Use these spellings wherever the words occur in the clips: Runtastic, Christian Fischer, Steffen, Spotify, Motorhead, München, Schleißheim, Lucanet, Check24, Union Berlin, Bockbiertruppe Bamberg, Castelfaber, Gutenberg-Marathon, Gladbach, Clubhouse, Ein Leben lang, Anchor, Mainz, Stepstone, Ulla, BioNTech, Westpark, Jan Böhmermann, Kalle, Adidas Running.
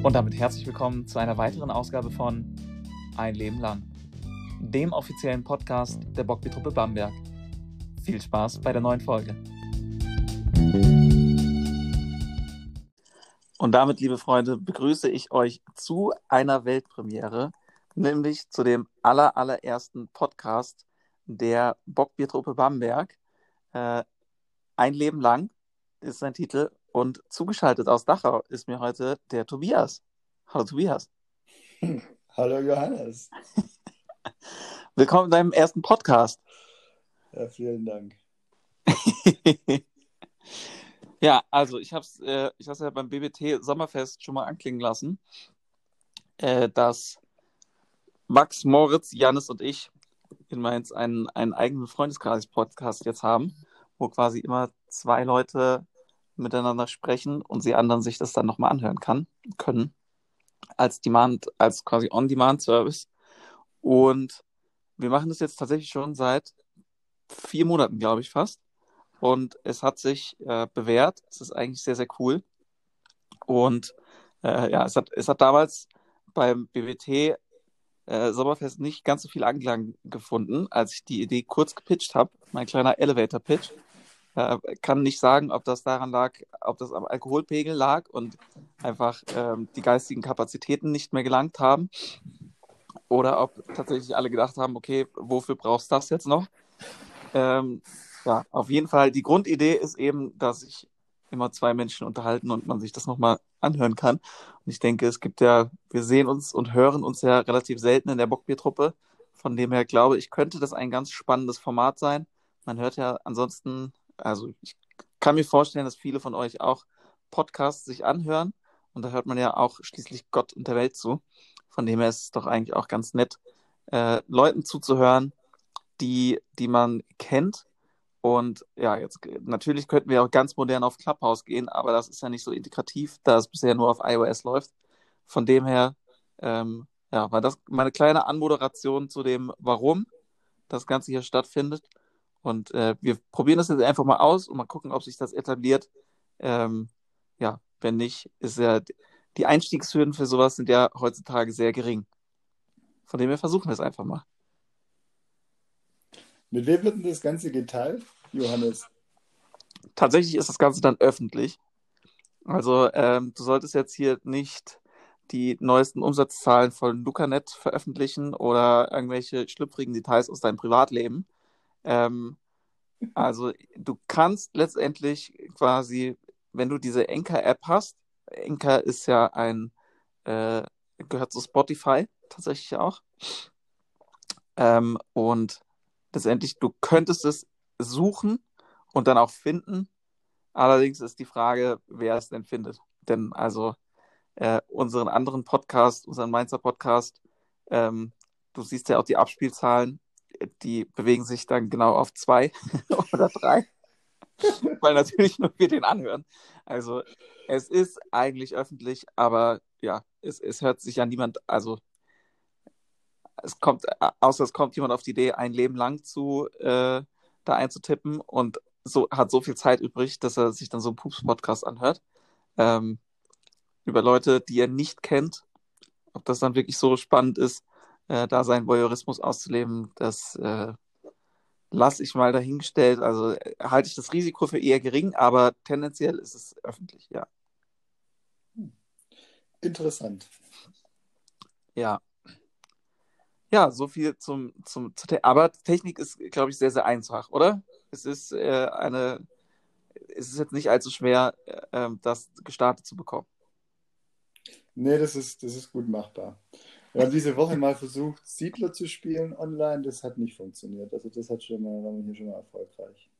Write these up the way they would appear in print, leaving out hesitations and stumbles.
Und damit herzlich willkommen zu einer weiteren Ausgabe von Ein Leben lang, dem offiziellen Podcast der Bockbiertruppe Bamberg. Viel Spaß bei der neuen Folge. Und damit, liebe Freunde, begrüße ich euch zu einer Weltpremiere, nämlich zu dem allerersten Podcast der Bockbiertruppe Bamberg. Ein Leben lang ist sein Titel und zugeschaltet aus Dachau ist mir heute der Tobias. Hallo Tobias. Hallo Johannes. Willkommen in deinem ersten Podcast. Ja, vielen Dank. Ja, also ich habe es ja beim BBT Sommerfest schon mal anklingen lassen, dass Max, Moritz, Janis und ich in Mainz einen eigenen Freundeskreis-Podcast jetzt haben, wo quasi immer zwei Leute miteinander sprechen und die anderen sich das dann nochmal anhören können. Als quasi On-Demand-Service. Und wir machen das jetzt tatsächlich schon seit 4 Monaten, glaube ich, fast. Und es hat sich bewährt. Es ist eigentlich sehr, sehr cool. Und es hat damals beim BWT Sommerfest nicht ganz so viel Anklang gefunden, als ich die Idee kurz gepitcht habe. Mein kleiner Elevator-Pitch. Kann nicht sagen, ob das daran lag, ob das am Alkoholpegel lag und einfach die geistigen Kapazitäten nicht mehr gelangt haben oder ob tatsächlich alle gedacht haben, okay, wofür brauchst du das jetzt noch? Auf jeden Fall, die Grundidee ist eben, dass sich immer zwei Menschen unterhalten und man sich das nochmal anhören kann. Und ich denke, wir sehen uns und hören uns ja relativ selten in der Bockbiertruppe. Von dem her glaube ich, könnte das ein ganz spannendes Format sein. Man hört ja ansonsten, also ich kann mir vorstellen, dass viele von euch auch Podcasts sich anhören und da hört man ja auch schließlich Gott und der Welt zu. Von dem her ist es doch eigentlich auch ganz nett, Leuten zuzuhören, die man kennt. Und ja, jetzt natürlich könnten wir auch ganz modern auf Clubhouse gehen, aber das ist ja nicht so integrativ, da es bisher nur auf iOS läuft. Von dem her war das meine kleine Anmoderation zu dem, warum das Ganze hier stattfindet. Und wir probieren das jetzt einfach mal aus und mal gucken, ob sich das etabliert. Wenn nicht, ist ja die Einstiegshürden für sowas sind ja heutzutage sehr gering. Von dem her versuchen wir es einfach mal. Mit wem wird denn das Ganze geteilt, Johannes? Tatsächlich ist das Ganze dann öffentlich. Also du solltest jetzt hier nicht die neuesten Umsatzzahlen von Lucanet veröffentlichen oder irgendwelche schlüpfrigen Details aus deinem Privatleben. Also du kannst letztendlich quasi, wenn du diese Anchor-App hast, Anchor ist ja gehört zu Spotify tatsächlich auch, und letztendlich, du könntest es suchen und dann auch finden, allerdings ist die Frage, wer es denn findet, denn also unseren Mainzer Podcast, du siehst ja auch die Abspielzahlen, die bewegen sich dann genau auf 2 oder 3, weil natürlich nur wir den anhören. Also es ist eigentlich öffentlich, aber ja, es hört sich ja niemand, also es kommt jemand auf die Idee, ein Leben lang da einzutippen und so hat so viel Zeit übrig, dass er sich dann so einen Pups-Podcast anhört, über Leute, die er nicht kennt, ob das dann wirklich so spannend ist, da seinen Voyeurismus auszuleben, das lasse ich mal dahingestellt. Also halte ich das Risiko für eher gering, aber tendenziell ist es öffentlich, ja. Interessant. Ja. Ja, so viel aber Technik ist, glaube ich, sehr, sehr einfach, oder? Es ist jetzt nicht allzu schwer, das gestartet zu bekommen. Nee, das ist gut machbar. Wir haben diese Woche mal versucht, Siedler zu spielen online. Das hat nicht funktioniert. Also das war hier schon mal erfolgreich.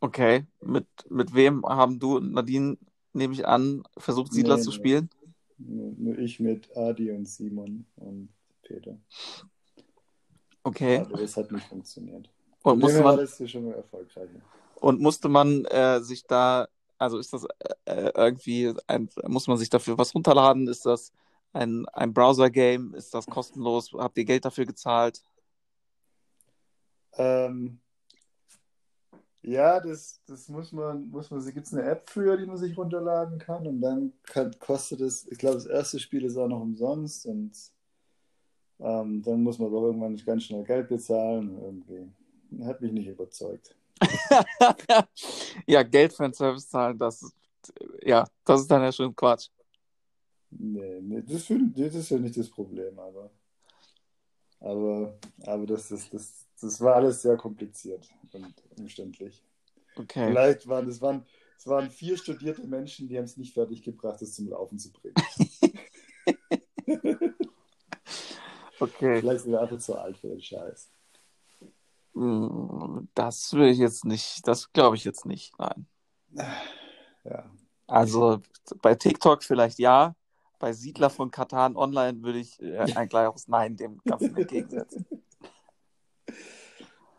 Okay. Mit wem haben du, Nadine, nehme ich an, versucht, Siedler zu spielen? Nee, nur ich mit Adi und Simon und Peter. Okay. Aber das hat nicht funktioniert. Und musste man sich da, also ist das muss man sich dafür was runterladen? Ist das ein Browser-Game? Ist das kostenlos? Habt ihr Geld dafür gezahlt? Ja, das muss man, es gibt eine App für, die man sich runterladen kann und dann kostet es, ich glaube, das erste Spiel ist auch noch umsonst und dann muss man doch irgendwann nicht ganz schnell Geld bezahlen. Irgendwie hat mich nicht überzeugt. Ja, Geld für einen Service zahlen, das ist dann ja schon Quatsch. Nee, das ist ja nicht das Problem, aber das war alles sehr kompliziert und umständlich. Okay. Vielleicht waren es 4 studierte Menschen, die haben es nicht fertig gebracht, es zum Laufen zu bringen. Okay. Vielleicht sind wir einfach zu alt für den Scheiß. Das will ich jetzt nicht, das glaube ich jetzt nicht, nein. Ja. Also bei TikTok vielleicht ja, bei Siedler von Katan Online würde ich ein klares Nein dem Ganzen entgegensetzen.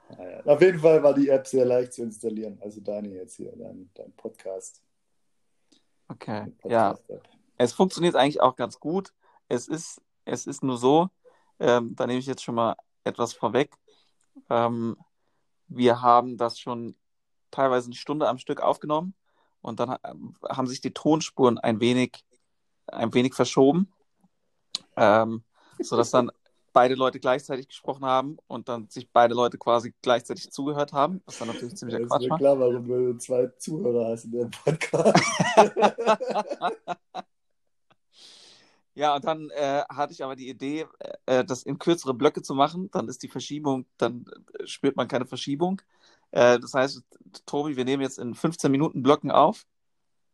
Naja, auf jeden Fall war die App sehr leicht zu installieren. Also deine jetzt hier, dein Podcast. Okay, ja. Es funktioniert eigentlich auch ganz gut. Es ist nur so, da nehme ich jetzt schon mal etwas vorweg. Wir haben das schon teilweise eine Stunde am Stück aufgenommen und dann haben sich die Tonspuren ein wenig verschoben, sodass dann beide Leute gleichzeitig gesprochen haben und dann sich beide Leute quasi gleichzeitig zugehört haben. Das ist dann natürlich ziemlich Quatsch. Ist mir klar, warum du 2 Zuhörer hast in dem Podcast. Ja, und dann hatte ich aber die Idee, das in kürzere Blöcke zu machen. Dann ist die Verschiebung, dann spürt man keine Verschiebung. Das heißt, Tobi, wir nehmen jetzt in 15 Minuten Blöcken auf.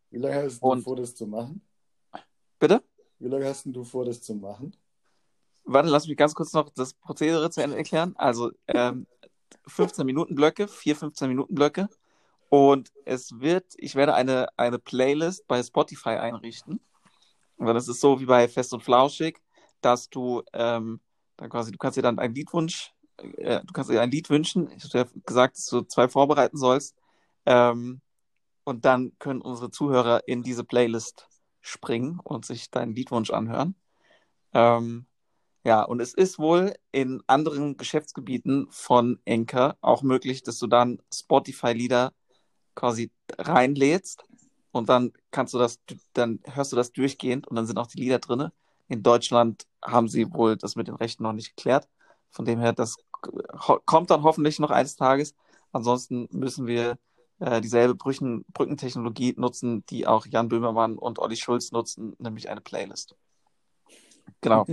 Wie lange hast du vor, das zu machen? Bitte? Wie lange hast du vor, das zu machen? Warte, lass mich ganz kurz noch das Prozedere zu Ende erklären. Also 4 15-Minuten-Blöcke. Und ich werde eine Playlist bei Spotify einrichten. Und das ist so wie bei Fest und Flauschig, dass du dann quasi, du kannst dir ein Lied wünschen. Ich habe ja gesagt, dass du 2 vorbereiten sollst. Und dann können unsere Zuhörer in diese Playlist springen und sich deinen Liedwunsch anhören. Ja, und es ist wohl in anderen Geschäftsgebieten von Anchor auch möglich, dass du dann Spotify-Lieder quasi reinlädst und dann hörst du das durchgehend und dann sind auch die Lieder drin. In Deutschland haben sie wohl das mit den Rechten noch nicht geklärt. Von dem her, das kommt dann hoffentlich noch eines Tages. Ansonsten müssen wir dieselbe Brückentechnologie nutzen, die auch Jan Böhmermann und Olli Schulz nutzen, nämlich eine Playlist. Genau.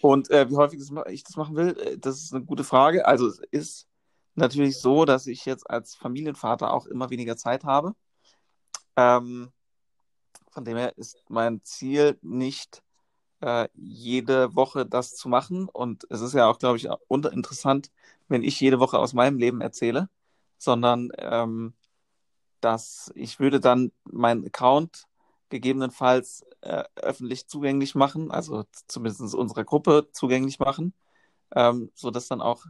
Und wie häufig ich das machen will, das ist eine gute Frage. Also es ist natürlich so, dass ich jetzt als Familienvater auch immer weniger Zeit habe. Von dem her ist mein Ziel nicht, jede Woche das zu machen. Und es ist ja auch, glaube ich, interessant, wenn ich jede Woche aus meinem Leben erzähle, sondern dass ich würde dann meinen Account gegebenenfalls öffentlich zugänglich machen, also zumindest unserer Gruppe zugänglich machen, sodass dann auch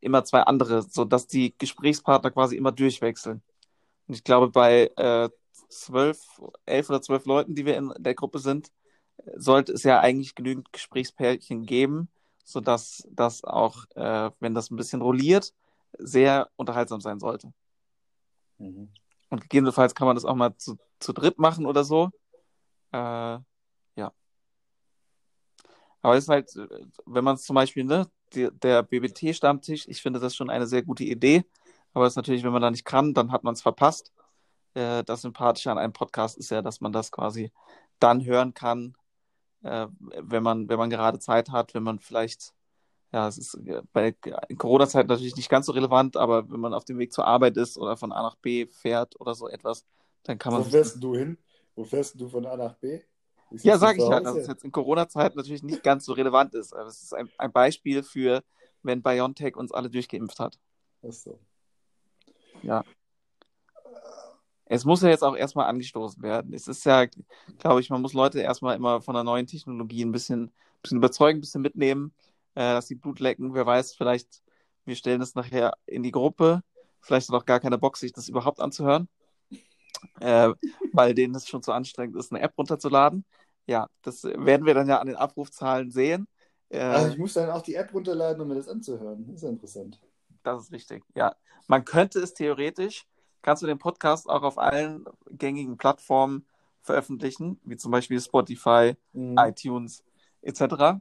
immer 2 andere, sodass die Gesprächspartner quasi immer durchwechseln. Und ich glaube, bei 11 oder 12 Leuten, die wir in der Gruppe sind, sollte es ja eigentlich genügend Gesprächspärchen geben, sodass das auch, wenn das ein bisschen rolliert, sehr unterhaltsam sein sollte. Mhm. Und gegebenenfalls kann man das auch mal zu dritt machen oder so. Ja. Aber es ist halt, wenn man es zum Beispiel, der BBT-Stammtisch, ich finde das schon eine sehr gute Idee, aber es ist natürlich, wenn man da nicht kann, dann hat man es verpasst. Das Sympathische an einem Podcast ist ja, dass man das quasi dann hören kann, wenn man gerade Zeit hat, wenn man vielleicht, ja, es ist bei Corona-Zeit natürlich nicht ganz so relevant, aber wenn man auf dem Weg zur Arbeit ist oder von A nach B fährt oder so etwas, dann kann man... Wo fährst du hin? Wo fährst du von A nach B? Ja, sage ich halt, dass es jetzt in Corona-Zeit natürlich nicht ganz so relevant ist. Aber es ist ein Beispiel für, wenn BioNTech uns alle durchgeimpft hat. Ach so. Ja. Es muss ja jetzt auch erstmal angestoßen werden. Es ist ja, glaube ich, man muss Leute erstmal immer von der neuen Technologie ein bisschen überzeugen, ein bisschen mitnehmen, dass die Blut lecken. Wer weiß, vielleicht, wir stellen das nachher in die Gruppe. Vielleicht hat auch gar keiner Bock, sich das überhaupt anzuhören. Weil denen das schon zu anstrengend ist, eine App runterzuladen. Ja, das werden wir dann ja an den Abrufzahlen sehen. Ich muss dann auch die App runterladen, um mir das anzuhören. Das ist ja interessant. Das ist richtig, ja. Man könnte es theoretisch, kannst du den Podcast auch auf allen gängigen Plattformen veröffentlichen, wie zum Beispiel Spotify, iTunes etc.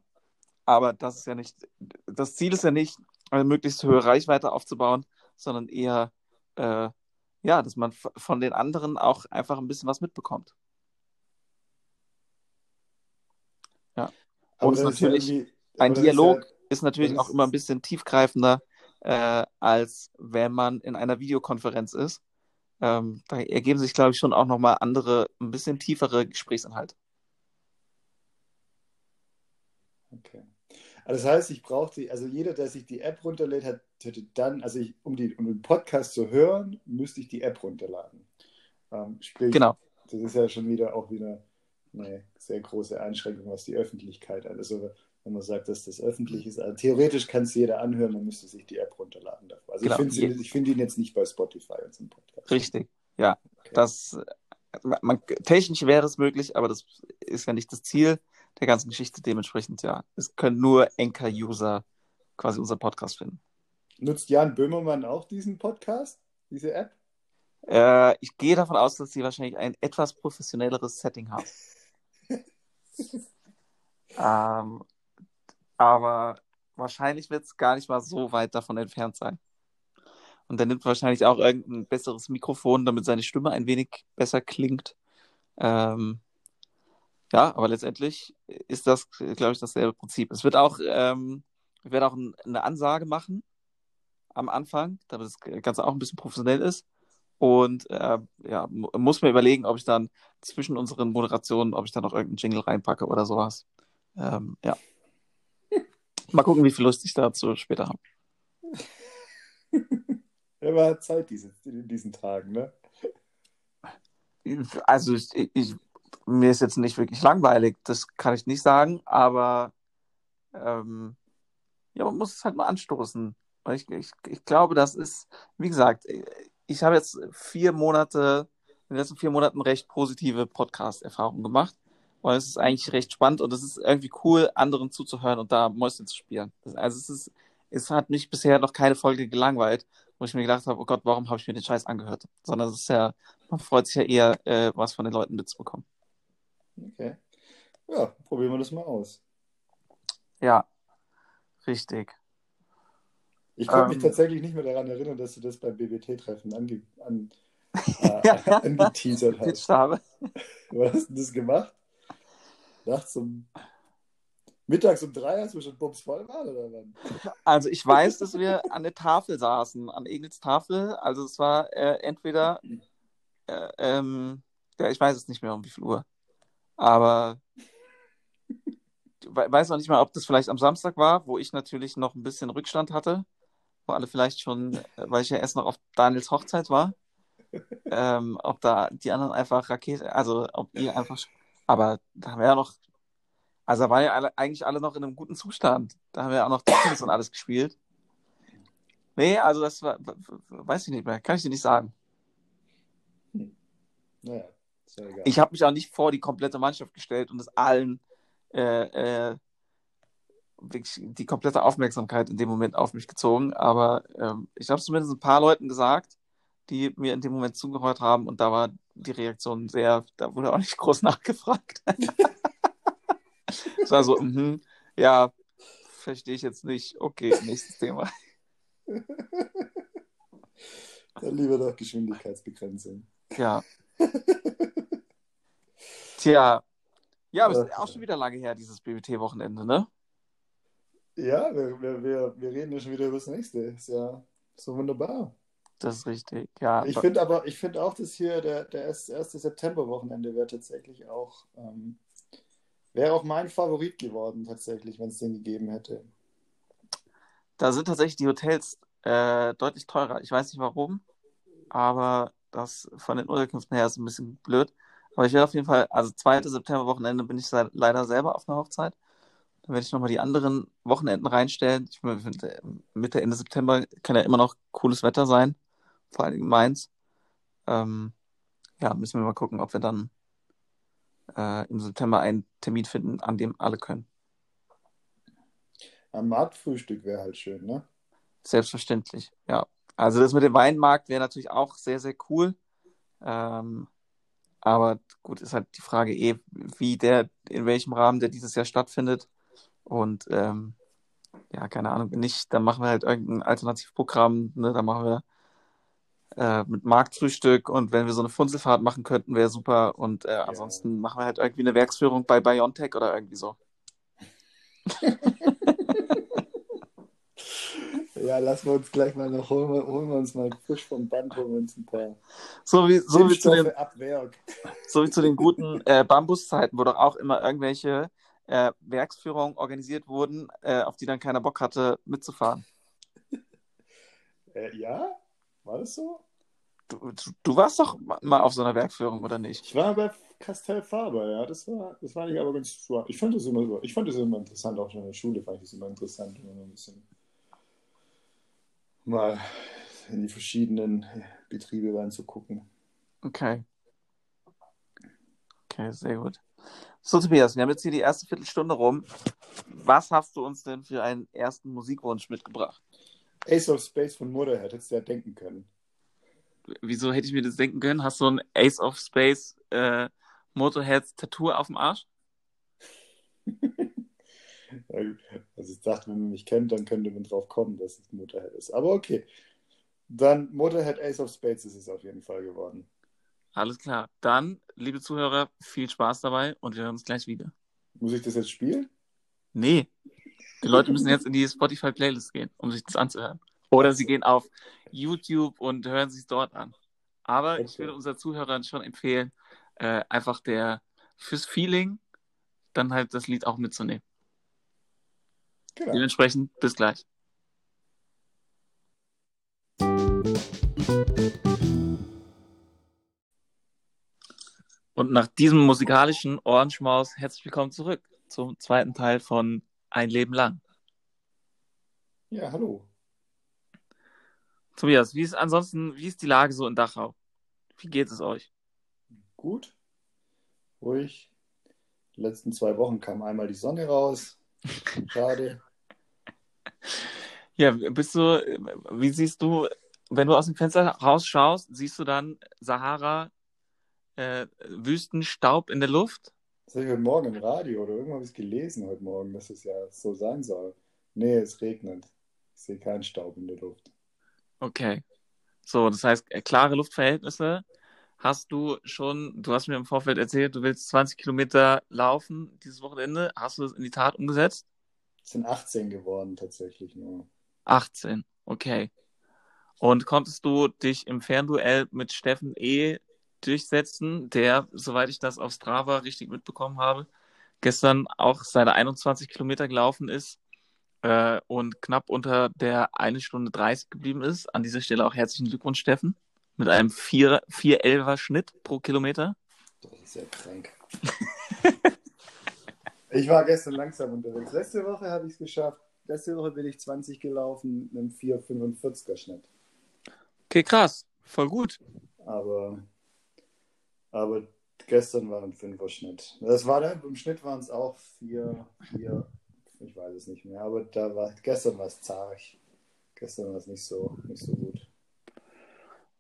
Aber das ist ja nicht, das Ziel ist ja nicht, eine möglichst hohe Reichweite aufzubauen, sondern eher, dass man von den anderen auch einfach ein bisschen was mitbekommt. Ja. Und es ist natürlich, ja, ein Dialog ist natürlich auch immer ein bisschen tiefgreifender, als wenn man in einer Videokonferenz ist. Da ergeben sich, glaube ich, schon auch nochmal andere, ein bisschen tiefere Gesprächsinhalte. Okay. Also das heißt, ich brauche jeder, der sich die App runterlädt, hätte dann, um den Podcast zu hören, müsste ich die App runterladen. Sprich, genau. Das ist ja schon wieder eine sehr große Einschränkung, was die Öffentlichkeit angeht. Also wenn man sagt, dass das öffentlich ist, also theoretisch kann es jeder anhören, man müsste sich die App runterladen dafür. Also genau. Ich finde ihn jetzt nicht bei Spotify als ein Podcast. Richtig, ja. Okay. Technisch wäre es möglich, aber das ist ja nicht das Ziel der ganzen Geschichte. Dementsprechend, ja, es können nur Anchor-User quasi unseren Podcast finden. Nutzt Jan Böhmermann auch diesen Podcast, diese App? Ich gehe davon aus, dass sie wahrscheinlich ein etwas professionelleres Setting haben. Aber wahrscheinlich wird es gar nicht mal so weit davon entfernt sein. Und er nimmt wahrscheinlich auch irgendein besseres Mikrofon, damit seine Stimme ein wenig besser klingt. Aber letztendlich ist das, glaube ich, dasselbe Prinzip. Es wird auch, ich werde auch eine Ansage machen am Anfang, damit das Ganze auch ein bisschen professionell ist. Und muss mir überlegen, ob ich dann zwischen unseren Moderationen, ob ich dann noch irgendeinen Jingle reinpacke oder sowas. Mal gucken, wie viel Lust ich dazu später habe. Ja, man hat Zeit in diesen Tagen, ne? Also, mir ist jetzt nicht wirklich langweilig, das kann ich nicht sagen, aber man muss es halt mal anstoßen. Ich glaube, das ist, wie gesagt, ich habe jetzt in den letzten 4 Monaten recht positive Podcast-Erfahrungen gemacht. Und es ist eigentlich recht spannend und es ist irgendwie cool, anderen zuzuhören und da Mäuschen zu spielen. Also es hat mich bisher noch keine Folge gelangweilt, wo ich mir gedacht habe, oh Gott, warum habe ich mir den Scheiß angehört? Sondern es ist ja, man freut sich ja eher, was von den Leuten mitzubekommen. Okay. Ja, probieren wir das mal aus. Ja, richtig. Ich konnte mich tatsächlich nicht mehr daran erinnern, dass du das beim BBT-Treffen angeteasert hast. Was hast du das gemacht? Nachts mittags um 3, als wir schon bumsvoll waren, oder wann? Also ich weiß, dass wir an der Tafel saßen, an Egels Tafel. Also es war ich weiß es nicht mehr um wie viel Uhr. Aber ich weiß noch nicht mal, ob das vielleicht am Samstag war, wo ich natürlich noch ein bisschen Rückstand hatte, wo alle vielleicht schon, weil ich ja erst noch auf Daniels Hochzeit war, ob da die anderen einfach ob ihr einfach... Aber da haben wir ja noch... Also da waren ja eigentlich alle noch in einem guten Zustand. Da haben wir auch noch Tennis und alles gespielt. Nee, also das war, weiß ich nicht mehr. Kann ich dir nicht sagen. Naja, ist ja egal. Ich habe mich auch nicht vor die komplette Mannschaft gestellt und es allen wirklich die komplette Aufmerksamkeit in dem Moment auf mich gezogen. Aber ich habe es zumindest ein paar Leuten gesagt, die mir in dem Moment zugehört haben und da war die Reaktion da wurde auch nicht groß nachgefragt. Es war so, verstehe ich jetzt nicht. Okay, nächstes Thema. Dann lieber doch Geschwindigkeitsbegrenzung. Ja. Tja. Ja, aber es ist auch schon wieder lange her, dieses BBT-Wochenende, ne? Ja, wir reden ja schon wieder über das nächste. Ist ja so wunderbar. Das ist richtig, ja. Ich finde auch, dass hier der 1. September-Wochenende wäre tatsächlich auch mein Favorit geworden, tatsächlich, wenn es den gegeben hätte. Da sind tatsächlich die Hotels deutlich teurer. Ich weiß nicht warum, aber das von den Unterkünften her ist ein bisschen blöd. Aber ich werde auf jeden Fall, also 2. September-Wochenende bin ich leider selber auf einer Hochzeit. Dann werde ich nochmal die anderen Wochenenden reinstellen. Ich finde, Mitte, Ende September kann ja immer noch cooles Wetter sein. Vor allem in Mainz. Müssen wir mal gucken, ob wir dann im September einen Termin finden, an dem alle können. Am Marktfrühstück wäre halt schön, ne? Selbstverständlich, ja. Also das mit dem Weinmarkt wäre natürlich auch sehr, sehr cool. Aber gut, ist halt die Frage wie in welchem Rahmen der dieses Jahr stattfindet. Und ja, keine Ahnung, wenn nicht, dann machen wir halt irgendein Alternativprogramm, ne? Dann machen wir mit Marktfrühstück und wenn wir so eine Funzelfahrt machen könnten, wäre super. Und ansonsten machen wir halt irgendwie eine Werksführung bei BioNTech oder irgendwie so. Ja, lassen wir uns gleich mal noch, holen wir uns mal frisch vom Band, holen wir uns ein paar so wie zu den guten Bambuszeiten, wo doch auch immer irgendwelche Werksführungen organisiert wurden, auf die dann keiner Bock hatte, mitzufahren. Ja? War das so? Du warst doch mal auf so einer Werkführung, oder nicht? Ich war bei Castelfaber, ja. Das war nicht, aber ganz super. Ich fand das immer interessant, auch schon in der Schule fand ich das immer interessant. Immer ein bisschen mal in die verschiedenen Betriebe reinzugucken. Okay. Okay, sehr gut. So, Tobias, wir haben jetzt hier die erste Viertelstunde rum. Was hast du uns denn für einen ersten Musikwunsch mitgebracht? Ace of Spades von Motorhead, hättest du ja denken können. Wieso hätte ich mir das denken können? Hast du ein Ace of Spades Motorhead-Tattoo auf dem Arsch? Also ich dachte, wenn man mich kennt, dann könnte man drauf kommen, dass es Motorhead ist. Aber okay, dann Motorhead Ace of Spades ist es auf jeden Fall geworden. Alles klar. Dann, liebe Zuhörer, viel Spaß dabei und wir hören uns gleich wieder. Muss ich das jetzt spielen? Nee. Die Leute müssen jetzt in die Spotify-Playlist gehen, um sich das anzuhören. Oder sie gehen auf YouTube und hören sich dort an. Aber okay. Ich würde unseren Zuhörern schon empfehlen, einfach fürs Feeling dann halt das Lied auch mitzunehmen. Genau. Dementsprechend, bis gleich. Und nach diesem musikalischen Ohrenschmaus herzlich willkommen zurück zum zweiten Teil von Ein Leben lang. Ja, hallo. Tobias, wie ist die Lage so in Dachau? Wie geht es euch? Gut, ruhig. Die letzten 2 Wochen kam einmal die Sonne raus. Schade. Ja, wie siehst du, wenn du aus dem Fenster rausschaust, siehst du dann Sahara, Wüstenstaub in der Luft? Das habe ich heute Morgen im Radio oder irgendwo habe ich es gelesen heute Morgen, dass es ja so sein soll. Nee, es regnet. Ich sehe keinen Staub in der Luft. Okay. So, das heißt, klare Luftverhältnisse hast du schon, du hast mir im Vorfeld erzählt, du willst 20 Kilometer laufen dieses Wochenende. Hast du das in die Tat umgesetzt? Es sind 18 geworden tatsächlich nur. 18, okay. Und konntest du dich im Fernduell mit Steffen durchsetzen, der, soweit ich das auf Strava richtig mitbekommen habe, gestern auch seine 21 Kilometer gelaufen ist und knapp unter der 1 Stunde 30 geblieben ist. An dieser Stelle auch herzlichen Glückwunsch, Steffen, mit einem 4,11er-Schnitt pro Kilometer. Das ist ja krank. Ich war gestern langsam unterwegs. Letzte Woche habe ich es geschafft. Letzte Woche bin ich 20 gelaufen mit einem 4,45er-Schnitt. Okay, krass. Voll gut. Aber gestern war ein 5er-Schnitt. Das war dann, im Schnitt waren es auch 4, ich weiß es nicht mehr, aber gestern war es zart. Gestern war es nicht so gut.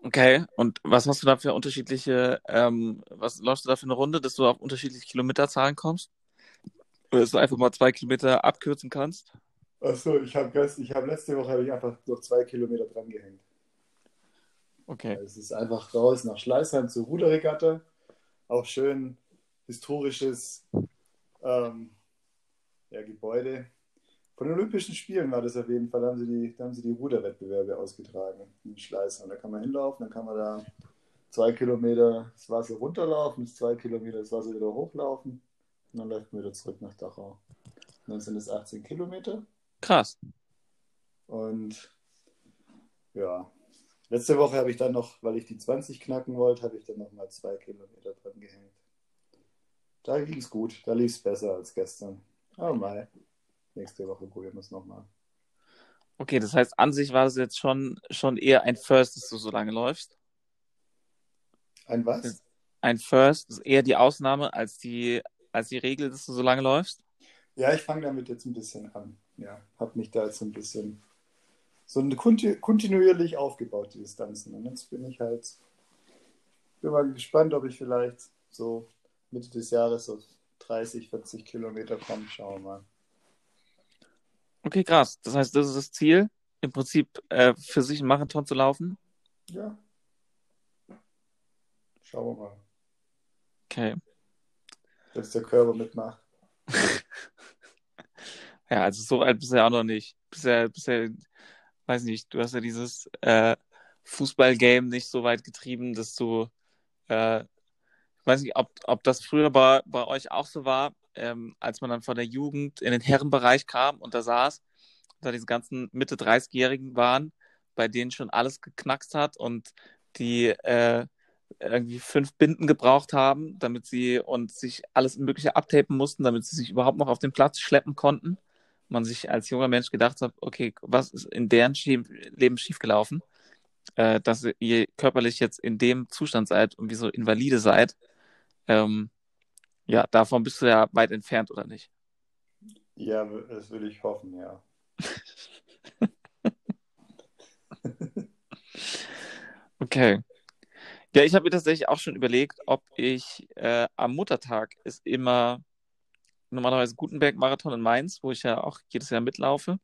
Okay, und was hast du da für was läufst du da für eine Runde, dass du auf unterschiedliche Kilometerzahlen kommst? Oder dass du einfach mal 2 Kilometer abkürzen kannst? Achso, ich habe letzte Woche einfach noch 2 Kilometer dran gehängt. Okay. Es ist einfach raus nach Schleißheim zur Ruderregatta. Auch schön historisches Gebäude. Von den Olympischen Spielen war das auf jeden Fall. Da haben sie die Ruderwettbewerbe ausgetragen in Schleißheim. Da kann man hinlaufen, dann kann man da 2 Kilometer das Wasser runterlaufen, 2 Kilometer das Wasser wieder hochlaufen und dann läuft man wieder zurück nach Dachau. Und dann sind es 18 Kilometer. Krass. Und ja. Letzte Woche habe ich dann noch, weil ich die 20 knacken wollte, habe ich dann noch mal 2 Kilometer dran gehängt. Da ging es gut, da lief es besser als gestern. Aber mal, nächste Woche probieren wir es nochmal. Okay, das heißt, an sich war es jetzt schon eher ein First, dass du so lange läufst? Ein was? Ein First ist eher die Ausnahme als die Regel, dass du so lange läufst? Ja, ich fange damit jetzt ein bisschen an. Ja, habe mich da jetzt ein bisschen sondern kontinuierlich aufgebaut, die Distanzen. Und jetzt bin mal gespannt, ob ich vielleicht so Mitte des Jahres auf 30, 40 Kilometer komme. Schauen wir mal. Okay, krass. Das heißt, das ist das Ziel, im Prinzip für sich einen Marathon zu laufen? Ja. Schauen wir mal. Okay. Dass der Körper mitmacht. Ja, also so alt bist du ja auch noch nicht. Bisher, weiß nicht, du hast ja dieses Fußballgame nicht so weit getrieben, dass du, ich weiß nicht, ob das früher bei euch auch so war, als man dann von der Jugend in den Herrenbereich kam und da saß, da diese ganzen Mitte 30-Jährigen waren, bei denen schon alles geknackst hat und die irgendwie 5 Binden gebraucht haben, damit sie und sich alles Mögliche abtapen mussten, damit sie sich überhaupt noch auf den Platz schleppen konnten. Man sich als junger Mensch gedacht hat, okay, was ist in deren Leben schiefgelaufen, dass ihr körperlich jetzt in dem Zustand seid und wie so Invalide seid. Ja, davon bist du ja weit entfernt, oder nicht? Ja, das will ich hoffen, ja. Okay. Ja, ich habe mir tatsächlich auch schon überlegt, ob ich am Muttertag ist immer normalerweise Gutenberg-Marathon in Mainz, wo ich ja auch jedes Jahr mitlaufe.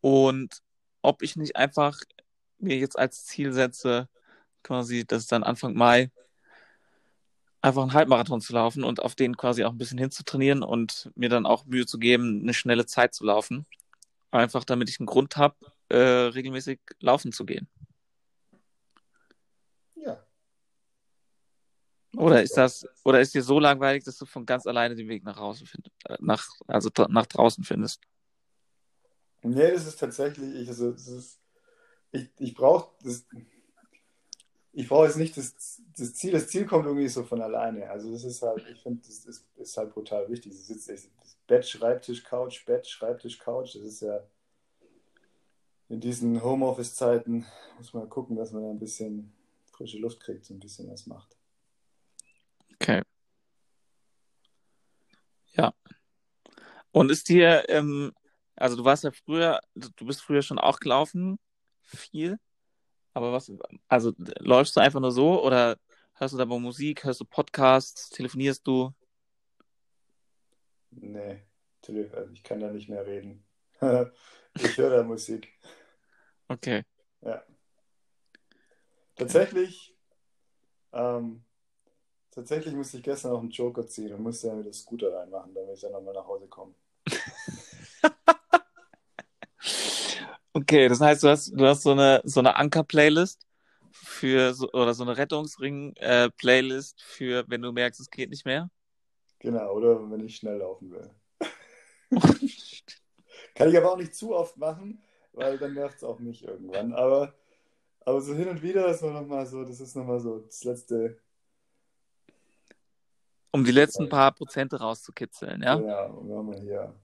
Und ob ich nicht einfach mir jetzt als Ziel setze, quasi, das ist dann Anfang Mai, einfach einen Halbmarathon zu laufen und auf den quasi auch ein bisschen hinzutrainieren und mir dann auch Mühe zu geben, eine schnelle Zeit zu laufen. Einfach, damit ich einen Grund habe, regelmäßig laufen zu gehen. Ja. Oder ist dir so langweilig, dass du von ganz alleine den Weg nach draußen findest? Nee, das ist tatsächlich, ich brauche jetzt nicht das Ziel. Das Ziel kommt irgendwie so von alleine. Also das ist halt, ich finde, das ist halt brutal wichtig. Das ist jetzt das Bett, Schreibtisch, Couch, Bett, Schreibtisch, Couch. Das ist ja in diesen Homeoffice-Zeiten muss man gucken, dass man ein bisschen frische Luft kriegt und ein bisschen was macht. Okay. Ja. Und ist dir, also du warst ja früher, du bist früher schon auch gelaufen, viel. Aber was, also läufst du einfach nur so oder hörst du dabei Musik, hörst du Podcasts, telefonierst du? Nee, ich kann da nicht mehr reden. Ich höre da Musik. Okay. Ja. Tatsächlich, tatsächlich musste ich gestern auch einen Joker ziehen und musste ja wieder Scooter reinmachen, damit ich dann nochmal nach Hause komme. Okay, das heißt, du hast so eine Anker-Playlist für oder so eine Rettungsring-Playlist für, wenn du merkst, es geht nicht mehr? Genau, oder wenn ich schnell laufen will. Kann ich aber auch nicht zu oft machen, weil dann nervt es auch mich irgendwann. Aber so hin und wieder ist nochmal so, das ist nochmal so das letzte. Um die letzten paar Prozente rauszukitzeln, ja? Ja, um nochmal hier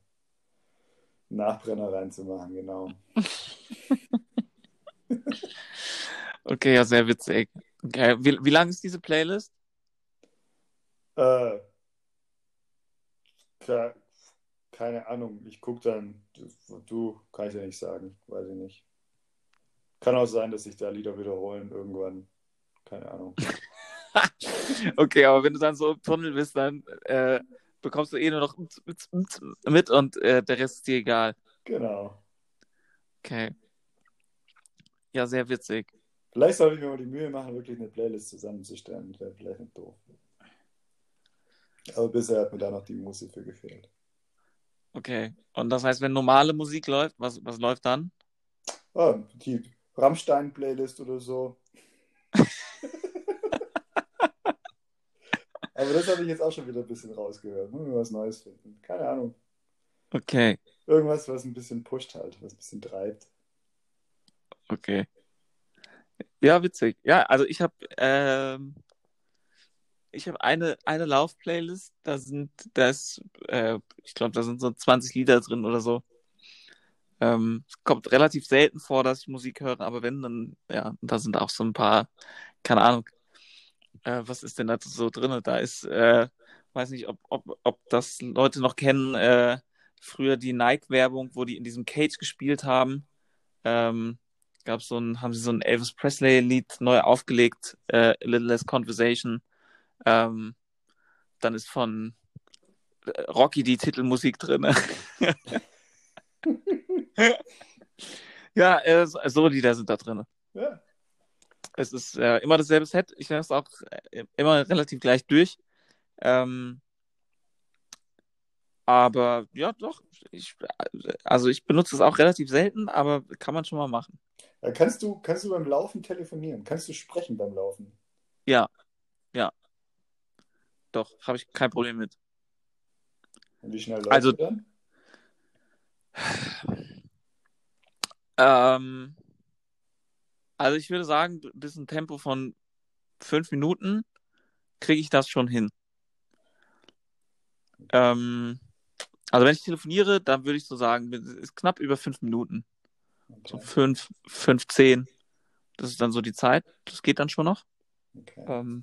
Nachbrenner reinzumachen, genau. Okay, ja, sehr witzig. Okay, wie lang ist diese Playlist? Keine Ahnung, ich gucke dann, du, kann ich ja nicht sagen, weiß ich nicht. Kann auch sein, dass sich da Lieder wiederholen irgendwann, keine Ahnung. Okay, aber wenn du dann so im Tunnel bist, dann bekommst du eh nur noch mit und der Rest ist dir egal. Genau. Okay. Ja, sehr witzig. Vielleicht sollte ich mir mal die Mühe machen, wirklich eine Playlist zusammenzustellen. Das wäre vielleicht nicht doof. Aber bisher hat mir da noch die Musik für gefehlt. Okay. Und das heißt, wenn normale Musik läuft, was läuft dann? Oh, die Rammstein-Playlist oder so. Aber das habe ich jetzt auch schon wieder ein bisschen rausgehört. Nur was Neues finden. Keine Ahnung. Okay. Irgendwas, was ein bisschen pusht halt, was ein bisschen treibt. Okay. Ja, witzig. Ja, also ich habe eine Lauf-Playlist, ich glaube, da sind so 20 Lieder drin oder so. Es kommt relativ selten vor, dass ich Musik höre, aber wenn, dann, ja, da sind auch so ein paar, keine Ahnung, was ist denn da so drin? Da ist, weiß nicht, ob das Leute noch kennen, früher die Nike-Werbung, wo die in diesem Cage gespielt haben, haben sie so ein Elvis Presley-Lied neu aufgelegt, A Little Less Conversation. Dann ist von Rocky die Titelmusik drin. Ja, so Lieder sind da drin. Ja. Es ist immer dasselbe Set. Ich höre es auch immer relativ gleich durch. Aber ja, doch. Ich benutze es auch relativ selten, aber kann man schon mal machen. Kannst du beim Laufen telefonieren? Kannst du sprechen beim Laufen? Ja. Doch, habe ich kein Problem mit. Und wie schnell läufst du dann? Also ich würde sagen, bis ein Tempo von 5 Minuten kriege ich das schon hin. Also wenn ich telefoniere, dann würde ich so sagen, ist knapp über 5 Minuten. Okay. So 5:10. Das ist dann so die Zeit. Das geht dann schon noch. Okay.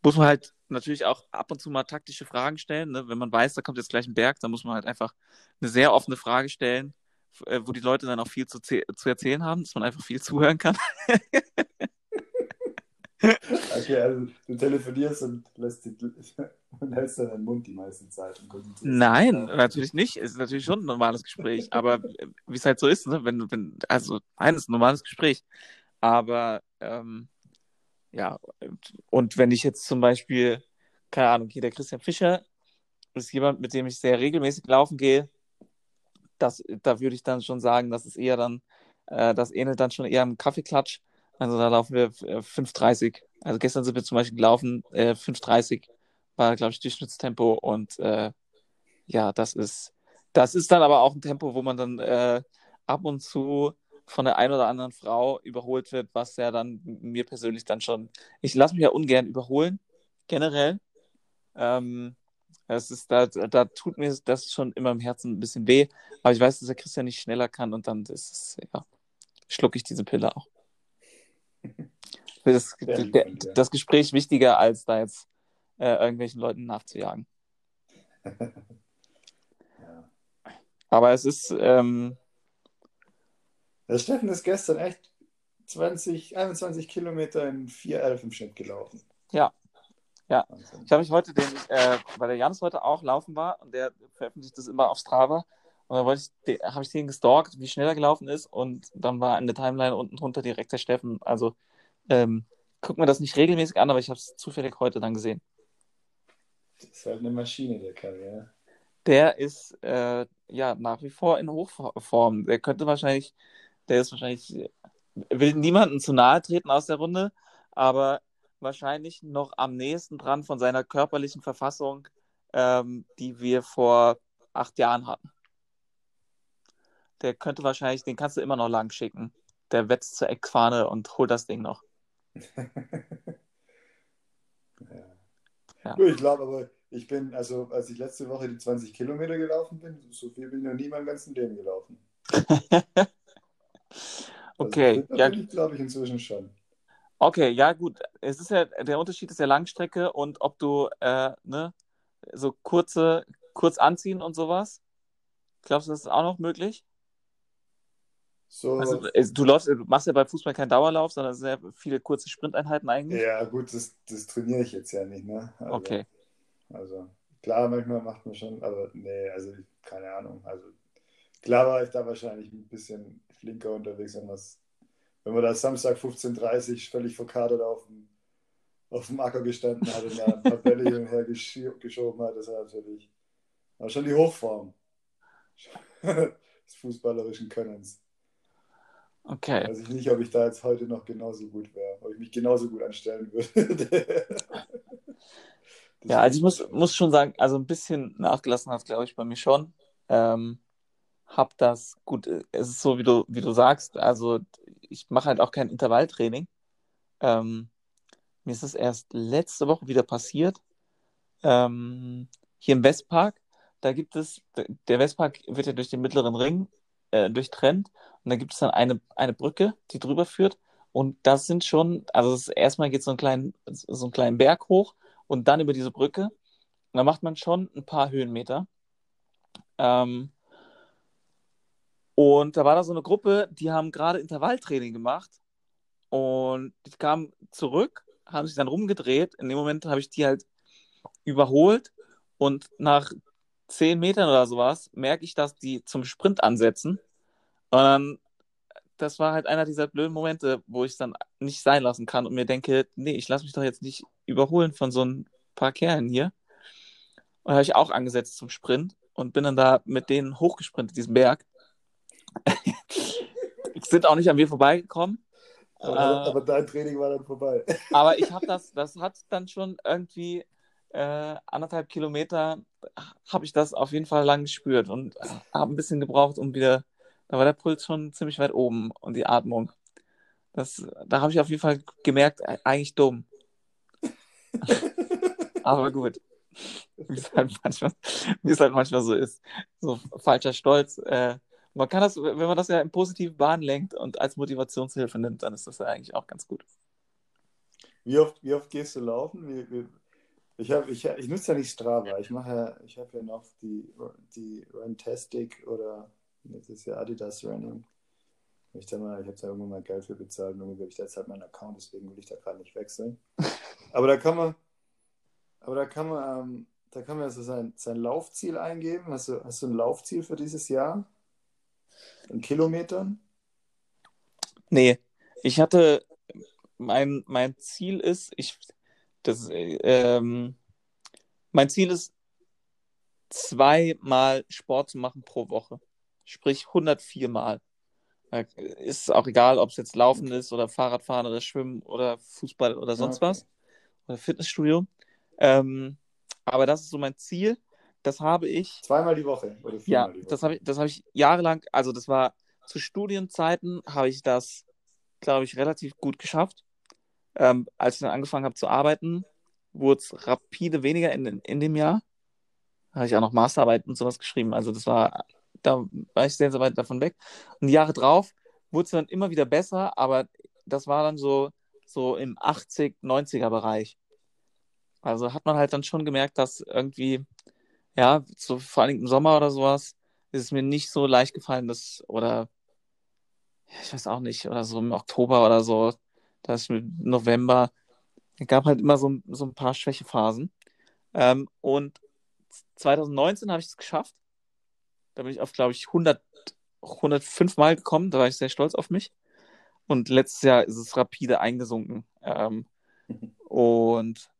Muss man halt natürlich auch ab und zu mal taktische Fragen stellen. Ne? Wenn man weiß, da kommt jetzt gleich ein Berg, dann muss man halt einfach eine sehr offene Frage stellen, wo die Leute dann auch viel zu erzählen haben, dass man einfach viel zuhören kann. Okay, also du telefonierst und hältst dann deinen Mund die meisten Zeit. Nein, natürlich nicht. Es ist natürlich schon ein normales Gespräch, aber wie es halt so ist, ne? Nein, es ist ein normales Gespräch. Aber ja, und wenn ich jetzt zum Beispiel, keine Ahnung, hier der Christian Fischer ist jemand, mit dem ich sehr regelmäßig laufen gehe, da würde ich dann schon sagen, das ist eher dann, das ähnelt dann schon eher einem Kaffeeklatsch. Also da laufen wir 5:30. Also gestern sind wir zum Beispiel gelaufen, 5:30 war, glaube ich, Durchschnittstempo und ja, das ist dann aber auch ein Tempo, wo man dann ab und zu von der einen oder anderen Frau überholt wird, was ja dann mir persönlich dann schon, ich lasse mich ja ungern überholen, generell. Es ist, da tut mir das schon immer im Herzen ein bisschen weh, aber ich weiß, dass der Christian nicht schneller kann und dann schlucke ich diese Pille auch. Das Gespräch wichtiger, als da jetzt irgendwelchen Leuten nachzujagen. Ja. Aber es ist... der Steffen ist gestern echt 21 Kilometer in 4:11 im Schnitt gelaufen. Ja. Ja, ich habe mich heute, weil der Janis heute auch laufen war und der veröffentlicht das immer auf Strava und dann habe ich den gestalkt, wie schnell er gelaufen ist und dann war in der Timeline unten drunter direkt der Steffen. Also guck mir das nicht regelmäßig an, aber ich habe es zufällig heute dann gesehen. Das ist halt eine Maschine, der Kalle, ja. Der ist ja nach wie vor in Hochform. Will niemanden zu nahe treten aus der Runde, aber wahrscheinlich noch am nächsten dran von seiner körperlichen Verfassung, die wir vor 8 Jahren hatten. Den kannst du immer noch lang schicken. Der wetzt zur Eckfahne und holt das Ding noch. Ja. Ich glaube aber, als ich letzte Woche die 20 Kilometer gelaufen bin, so viel bin ich noch nie in meinem ganzen Leben gelaufen. Okay. Bin ich, glaube ich, inzwischen schon. Okay, ja gut. Es ist ja, der Unterschied ist ja Langstrecke und ob du so kurz anziehen und sowas. Glaubst du, das ist auch noch möglich? So. Also, du machst ja bei Fußball keinen Dauerlauf, sondern es sind ja viele kurze Sprinteinheiten eigentlich. Ja gut, das trainiere ich jetzt ja nicht, ne? Also, okay. Also klar, manchmal macht man schon, aber nee, also keine Ahnung. Also klar war ich da wahrscheinlich ein bisschen flinker unterwegs, wenn man da Samstag 15:30 völlig verkadert auf dem Acker gestanden hat und da ein paar Bälle hin und her geschoben hat, das war natürlich aber schon die Hochform des fußballerischen Könnens. Okay. Weiß ich nicht, ob ich da jetzt heute noch genauso gut wäre, ob ich mich genauso gut anstellen würde. Ja, also ich muss schon sagen, also ein bisschen nachgelassen hat, glaube ich, bei mir schon. Hab das gut, es ist so, wie du sagst, also ich mache halt auch kein Intervalltraining. Mir ist das erst letzte Woche wieder passiert. Hier im Westpark, da gibt es, der Westpark wird ja durch den mittleren Ring durchtrennt und da gibt es dann eine Brücke, die drüber führt und das sind schon, also erstmal geht so einen kleinen Berg hoch und dann über diese Brücke und da macht man schon ein paar Höhenmeter. Und da war da so eine Gruppe, die haben gerade Intervalltraining gemacht und die kamen zurück, haben sich dann rumgedreht. In dem Moment habe ich die halt überholt und nach 10 Metern oder sowas merke ich, dass die zum Sprint ansetzen. Und dann, das war halt einer dieser blöden Momente, wo ich es dann nicht sein lassen kann und mir denke, nee, ich lasse mich doch jetzt nicht überholen von so ein paar Kerlen hier. Und da habe ich auch angesetzt zum Sprint und bin dann da mit denen hochgesprintet, diesen Berg. Sind auch nicht an mir vorbeigekommen. Aber dein Training war dann vorbei. Aber ich habe das hat dann schon irgendwie 1,5 Kilometer habe ich das auf jeden Fall lang gespürt und habe ein bisschen gebraucht, um wieder, da war der Puls schon ziemlich weit oben und die Atmung. Da habe ich auf jeden Fall gemerkt, eigentlich dumm. Aber gut. Wie es halt manchmal so ist. So falscher Stolz. Man kann das, wenn man das ja in positive Bahnen lenkt und als Motivationshilfe nimmt, dann ist das ja eigentlich auch ganz gut. Wie oft gehst du laufen? Ich nutze ja nicht Strava. Ich habe ja noch die Runtastic oder das ist ja Adidas Running. Ich habe da irgendwann mal Geld für bezahlt und irgendwie habe ich da jetzt halt meinen Account, deswegen will ich da gerade nicht wechseln. Aber da kann man so sein Laufziel eingeben. Hast du ein Laufziel für dieses Jahr? In Kilometern? Nee, ich hatte mein Ziel ist, mein Ziel ist, 2 Mal Sport zu machen pro Woche. Sprich 104 Mal. Ist auch egal, ob es jetzt Laufen ist oder Fahrradfahren oder Schwimmen oder Fußball oder sonst was. Oder Fitnessstudio. Aber das ist so mein Ziel. Das habe ich... 2-mal die Woche oder 4-mal die Woche? Ja, das hab ich jahrelang... Also das war zu Studienzeiten, habe ich das, glaube ich, relativ gut geschafft. Als ich dann angefangen habe zu arbeiten, wurde es rapide weniger in dem Jahr. Da habe ich auch noch Masterarbeit und sowas geschrieben. Also da war ich sehr, sehr weit davon weg. Und die Jahre drauf wurde es dann immer wieder besser, aber das war dann so im 80-, 90er-Bereich. Also hat man halt dann schon gemerkt, dass irgendwie, ja, so vor allem im Sommer oder sowas, ist es mir nicht so leicht gefallen, dass, oder ich weiß auch nicht, oder so im Oktober oder so, dass im November, es gab halt immer so ein paar Schwächephasen. Und 2019 habe ich es geschafft. Da bin ich auf, glaube ich, 105 Mal gekommen. Da war ich sehr stolz auf mich. Und letztes Jahr ist es rapide eingesunken. Und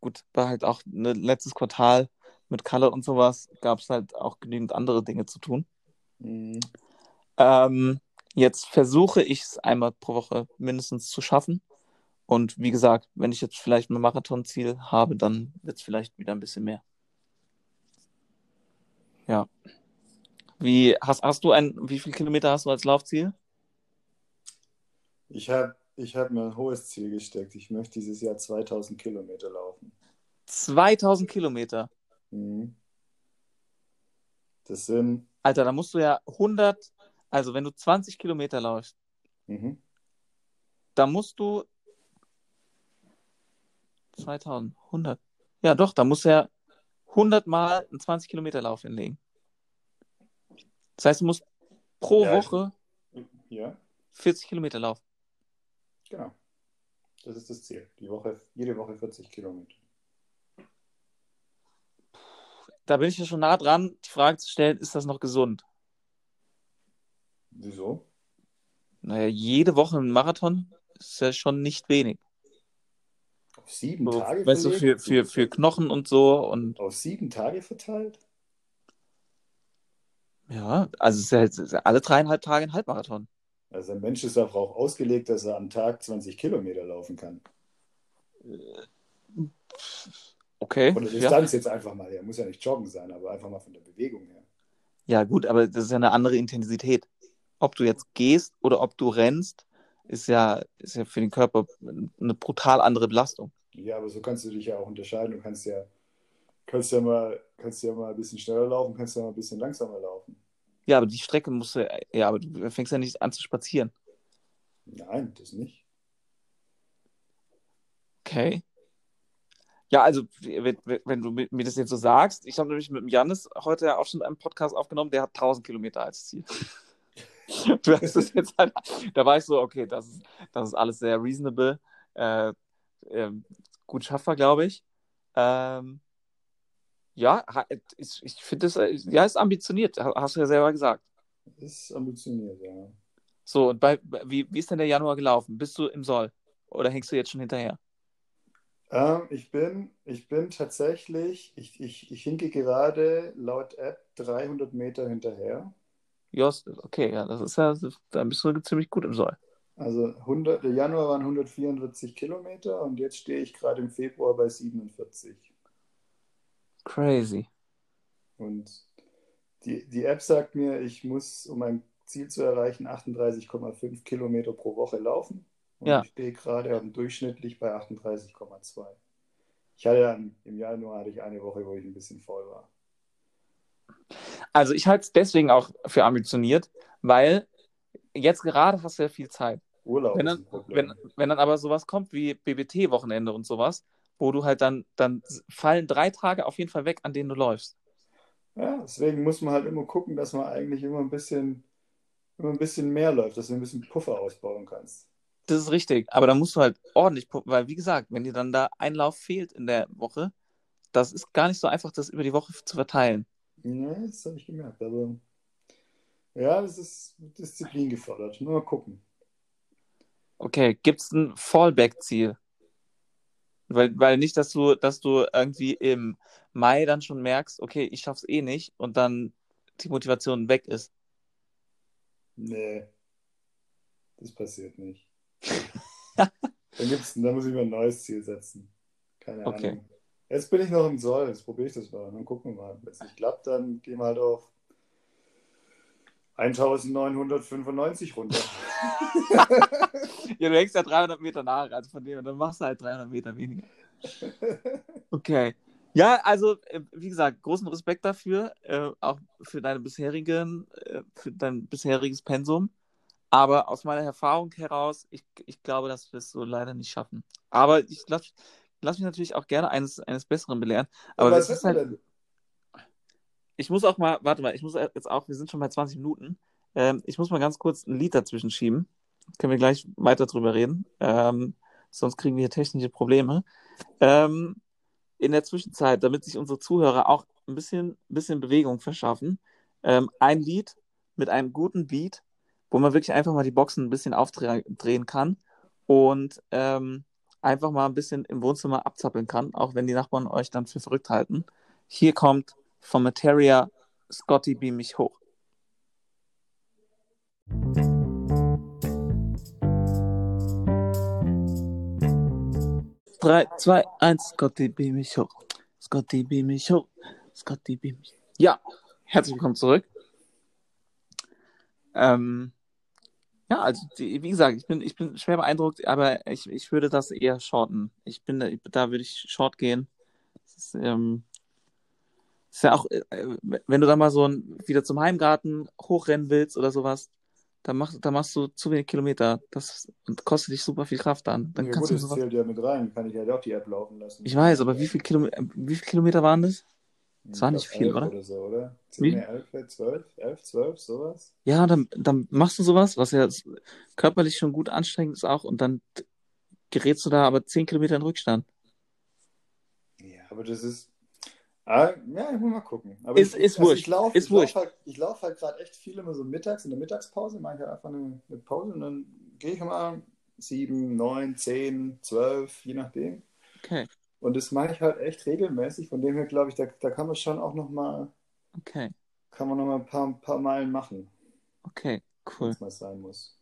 gut, war halt auch letztes Quartal mit Kalle und sowas, gab es halt auch genügend andere Dinge zu tun. Mhm. Jetzt versuche ich es einmal pro Woche mindestens zu schaffen. Und wie gesagt, wenn ich jetzt vielleicht ein Marathonziel habe, dann wird es vielleicht wieder ein bisschen mehr. Ja. Wie viele Kilometer hast du als Laufziel? Ich habe mir ein hohes Ziel gesteckt. Ich möchte dieses Jahr 2000 Kilometer laufen. 2000 Kilometer? Mhm. Das sind... Alter, da musst du ja 100... Also wenn du 20 Kilometer läufst, da musst du 2100. Ja doch, da musst du ja 100 Mal einen 20 Kilometer Lauf hinlegen. Das heißt, du musst pro Woche 40 Kilometer laufen. Genau. Das ist das Ziel. Jede Woche 40 Kilometer. Da bin ich ja schon nah dran, die Frage zu stellen, ist das noch gesund? Wieso? Naja, jede Woche ein Marathon ist ja schon nicht wenig. Auf 7 Tage verteilt? Weißt du, für Knochen und so. Und auf 7 Tage verteilt? Ja, also es ist ja alle 3,5 Tage ein Halbmarathon. Also ein Mensch ist darauf ausgelegt, dass er am Tag 20 Kilometer laufen kann. Okay. Von der Distanz jetzt einfach mal her. Muss ja nicht joggen sein, aber einfach mal von der Bewegung her. Ja gut, aber das ist ja eine andere Intensität. Ob du jetzt gehst oder ob du rennst, ist ja für den Körper eine brutal andere Belastung. Ja, aber so kannst du dich ja auch unterscheiden. Du kannst ja mal ein bisschen schneller laufen, kannst ja mal ein bisschen langsamer laufen. Ja, aber die Strecke aber du fängst ja nicht an zu spazieren. Nein, das nicht. Okay. Ja, also wenn du mir das jetzt so sagst, ich habe nämlich mit dem Janis heute ja auch schon einen Podcast aufgenommen, der hat 1000 Kilometer als Ziel. Das ist jetzt halt, da war ich so, okay, das ist alles sehr reasonable. Gut schaffbar, glaube ich. Ja, ich finde das, ja, ist ambitioniert, hast du ja selber gesagt. Ist ambitioniert, ja. So, und wie ist denn der Januar gelaufen? Bist du im Soll? Oder hängst du jetzt schon hinterher? Ich bin tatsächlich, ich hinke gerade laut App 300 Meter hinterher. Jost, okay, ja, das ist ja, da bist du ziemlich gut im Soll. Also der Januar waren 144 Kilometer und jetzt stehe ich gerade im Februar bei 47. Crazy. Und die App sagt mir, ich muss, um mein Ziel zu erreichen, 38,5 Kilometer pro Woche laufen. Und ja. Ich stehe gerade durchschnittlich bei 38,2. Ich hatte dann, im Januar hatte ich eine Woche, wo ich ein bisschen voll war. Also ich halte es deswegen auch für ambitioniert, weil jetzt gerade hast du ja viel Zeit. Urlaub ist ein Problem. Wenn dann aber sowas kommt wie BBT-Wochenende und sowas, wo du halt dann fallen 3 Tage auf jeden Fall weg, an denen du läufst. Ja, deswegen muss man halt immer gucken, dass man eigentlich immer ein bisschen mehr läuft, dass du ein bisschen Puffer ausbauen kannst. Das ist richtig, aber da musst du halt ordentlich puffen, weil wie gesagt, wenn dir dann da ein Lauf fehlt in der Woche, das ist gar nicht so einfach, das über die Woche zu verteilen. Ja, das habe ich gemerkt, aber ja, das ist Disziplin gefordert, nur mal gucken. Okay, gibt es ein Fallback-Ziel? Weil nicht, dass du irgendwie im Mai dann schon merkst, okay, ich schaff's eh nicht und dann die Motivation weg ist. Nee, das passiert nicht. Dann muss ich mir ein neues Ziel setzen. Keine Ahnung. Okay. Jetzt bin ich noch im Soll, jetzt probiere ich das mal. Dann gucken wir mal. Wenn es nicht klappt, dann gehen wir halt auf 1995 runter. Ja, du hängst ja 300 Meter nach, also von dem, dann machst du halt 300 Meter weniger. Okay. Ja, also, wie gesagt, großen Respekt dafür, auch für dein bisheriges Pensum. Aber aus meiner Erfahrung heraus, ich glaube, dass wir es so leider nicht schaffen. Aber ich lass mich natürlich auch gerne eines Besseren belehren. Aber was ist halt, wir sind schon bei 20 Minuten. Ich muss mal ganz kurz ein Lied dazwischen schieben. Können wir gleich weiter drüber reden. Sonst kriegen wir hier technische Probleme. In der Zwischenzeit, damit sich unsere Zuhörer auch ein bisschen Bewegung verschaffen, ein Lied mit einem guten Beat, wo man wirklich einfach mal die Boxen ein bisschen aufdrehen kann und einfach mal ein bisschen im Wohnzimmer abzappeln kann, auch wenn die Nachbarn euch dann für verrückt halten. Hier kommt von Materia Scotty Beam mich hoch. Drei, zwei, eins, Scotty beam mich hoch. Scotty beam mich hoch. Scotty beam mich. Ja, herzlich willkommen zurück. Ja, also wie gesagt, ich bin schwer beeindruckt, aber ich würde das eher shorten. Da würde ich short gehen. Das ist, ist ja auch, wenn du da mal so wieder zum Heimgarten hochrennen willst oder sowas, da machst du zu wenig Kilometer. Das kostet dich super viel Kraft an. Dann kannst gut, du das zählt ja mit rein, kann ich ja halt auch die App laufen lassen. Ich weiß, aber wie viel Kilometer waren das? Das war nicht viel, oder? Oder so, oder? 10, 11, 12, sowas. Ja, dann machst du sowas, was ja körperlich schon gut anstrengend ist auch, und dann gerätst du da aber 10 Kilometer in Rückstand. Ja, aber das ist... Ah, ja, ich muss mal gucken. Aber ist wurscht. Ich laufe halt gerade echt viel immer so mittags, in der Mittagspause, mache ich halt einfach eine Pause und dann gehe ich mal 7, 9, 10, 12, je nachdem. Okay. Und das mache ich halt echt regelmäßig. Von dem her glaube ich, da kann man schon auch nochmal ein paar Meilen machen. Okay, cool. Wenn es sein muss.